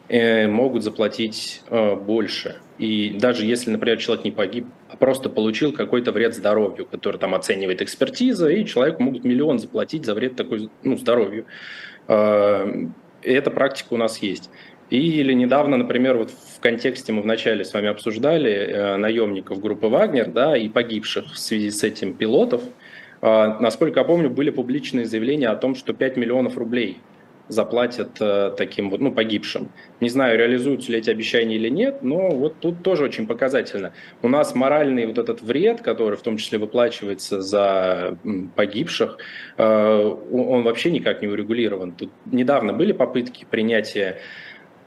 э, могут заплатить э, больше. И даже если, например, человек не погиб, а просто получил какой-то вред здоровью, который там оценивает экспертиза, и человеку могут миллион заплатить за вред такой, ну, здоровью. Эта практика у нас есть. Или недавно, например, вот в контексте мы вначале с вами обсуждали наемников группы «Вагнер», да, и погибших в связи с этим пилотов. Насколько я помню, были публичные заявления о том, что пять миллионов рублей заплатят таким вот, ну, погибшим. Не знаю, реализуются ли эти обещания или нет, но вот тут тоже очень показательно. У нас моральный вот этот вред, который в том числе выплачивается за погибших, он вообще никак не урегулирован. Тут недавно были попытки принятия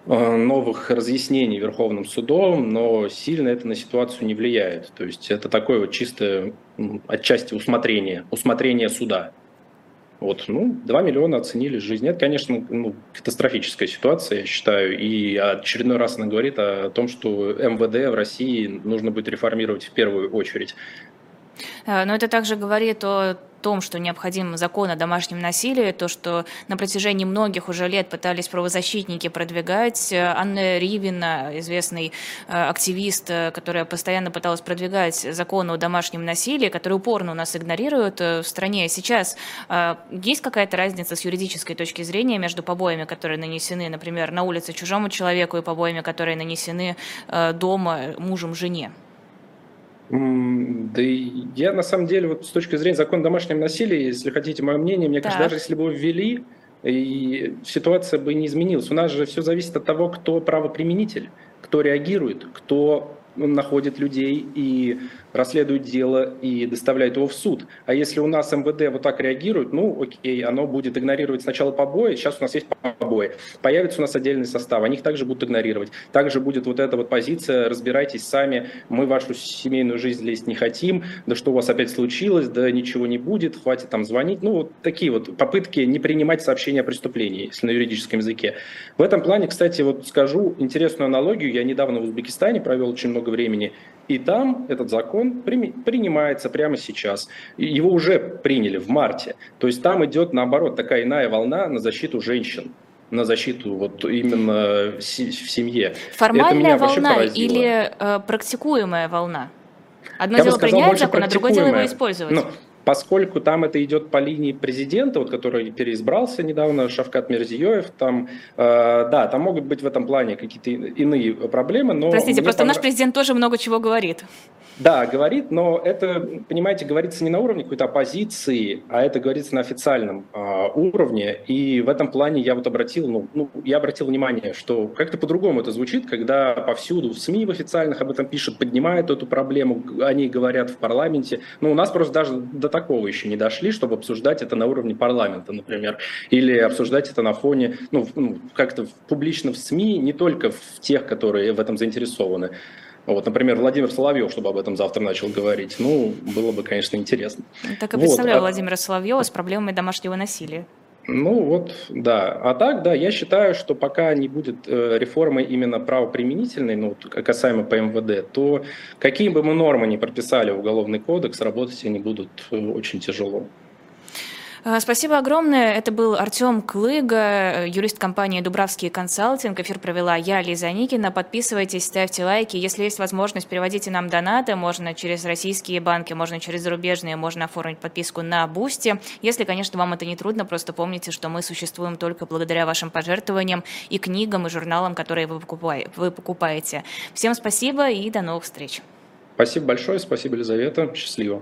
новых разъяснений Верховным судом, но сильно это на ситуацию не влияет. То есть это такое вот чисто отчасти усмотрение, усмотрение суда. Вот, ну, два миллиона оценили жизнь. Это, конечно, ну, катастрофическая ситуация, я считаю. И очередной раз она говорит о том, что эм вэ дэ в России нужно будет реформировать в первую очередь. Но это также говорит о том, что необходим закон о домашнем насилии, то, что на протяжении многих уже лет пытались правозащитники продвигать. Анна Ривина, известный активист, которая постоянно пыталась продвигать закон о домашнем насилии, который упорно у нас игнорируют в стране. Сейчас есть какая-то разница с юридической точки зрения между побоями, которые нанесены, например, на улице чужому человеку, и побоями, которые нанесены дома мужем жене? Да и я на самом деле вот с точки зрения закона о домашнем насилии, если хотите мое мнение, мне так. кажется, даже если бы его ввели, и ситуация бы не изменилась. У нас же все зависит от того, кто правоприменитель, кто реагирует, кто находит людей и расследует дело и доставляет его в суд. А если у нас эм вэ дэ вот так реагирует, ну окей, оно будет игнорировать сначала побои, сейчас у нас есть побои, появится у нас отдельный состав, они их также будут игнорировать. Также будет вот эта вот позиция: разбирайтесь сами, мы вашу семейную жизнь лезть не хотим, да что у вас опять случилось, да ничего не будет, хватит там звонить. Ну вот такие вот попытки не принимать сообщения о преступлении, если на юридическом языке. В этом плане, кстати, вот скажу интересную аналогию, я недавно в Узбекистане провел очень много времени, и там этот закон принимается прямо сейчас. Его уже приняли в марте. То есть там идет, наоборот, такая иная волна на защиту женщин, на защиту вот именно в семье. Формальная волна или э, практикуемая волна? Одно дело принять закон, а другое дело его использовать. Ну, поскольку там это идет по линии президента, вот, который переизбрался недавно, Шавкат Мирзиёев, там, э, да, там могут быть в этом плане какие-то иные проблемы. Но Простите, просто понрав... наш президент тоже много чего говорит. Да, говорит, но это, понимаете, говорится не на уровне какой-то оппозиции, а это говорится на официальном э, уровне, и в этом плане я вот обратил, ну, ну, я обратил внимание, что как-то по-другому это звучит, когда повсюду в СМИ в официальных об этом пишут, поднимают эту проблему, они говорят в парламенте, ну, у нас просто даже до такого еще не дошли, чтобы обсуждать это на уровне парламента, например, или обсуждать это на фоне, ну, как-то в публичном СМИ, не только в тех, которые в этом заинтересованы. Вот, например, Владимир Соловьев, чтобы об этом завтра начал говорить. Ну, было бы, конечно, интересно. Так и представляю вот. Владимира Соловьева с проблемами домашнего насилия. Ну вот, да. А так, да, я считаю, что пока не будет реформы именно правоприменительной, ну, касаемо по МВД, то какие бы мы нормы ни прописали в Уголовный кодекс, работать они будут очень тяжело. Спасибо огромное. Это был Артем Клыга, юрист компании «Дубравский консалтинг». Эфир провела я, Лиза Аникина. Подписывайтесь, ставьте лайки. Если есть возможность, переводите нам донаты. Можно через российские банки, можно через зарубежные, можно оформить подписку на Бусти. Если, конечно, вам это не трудно, просто помните, что мы существуем только благодаря вашим пожертвованиям и книгам, и журналам, которые вы покупаете. Всем спасибо и до новых встреч. Спасибо большое, спасибо, Елизавета. Счастливо.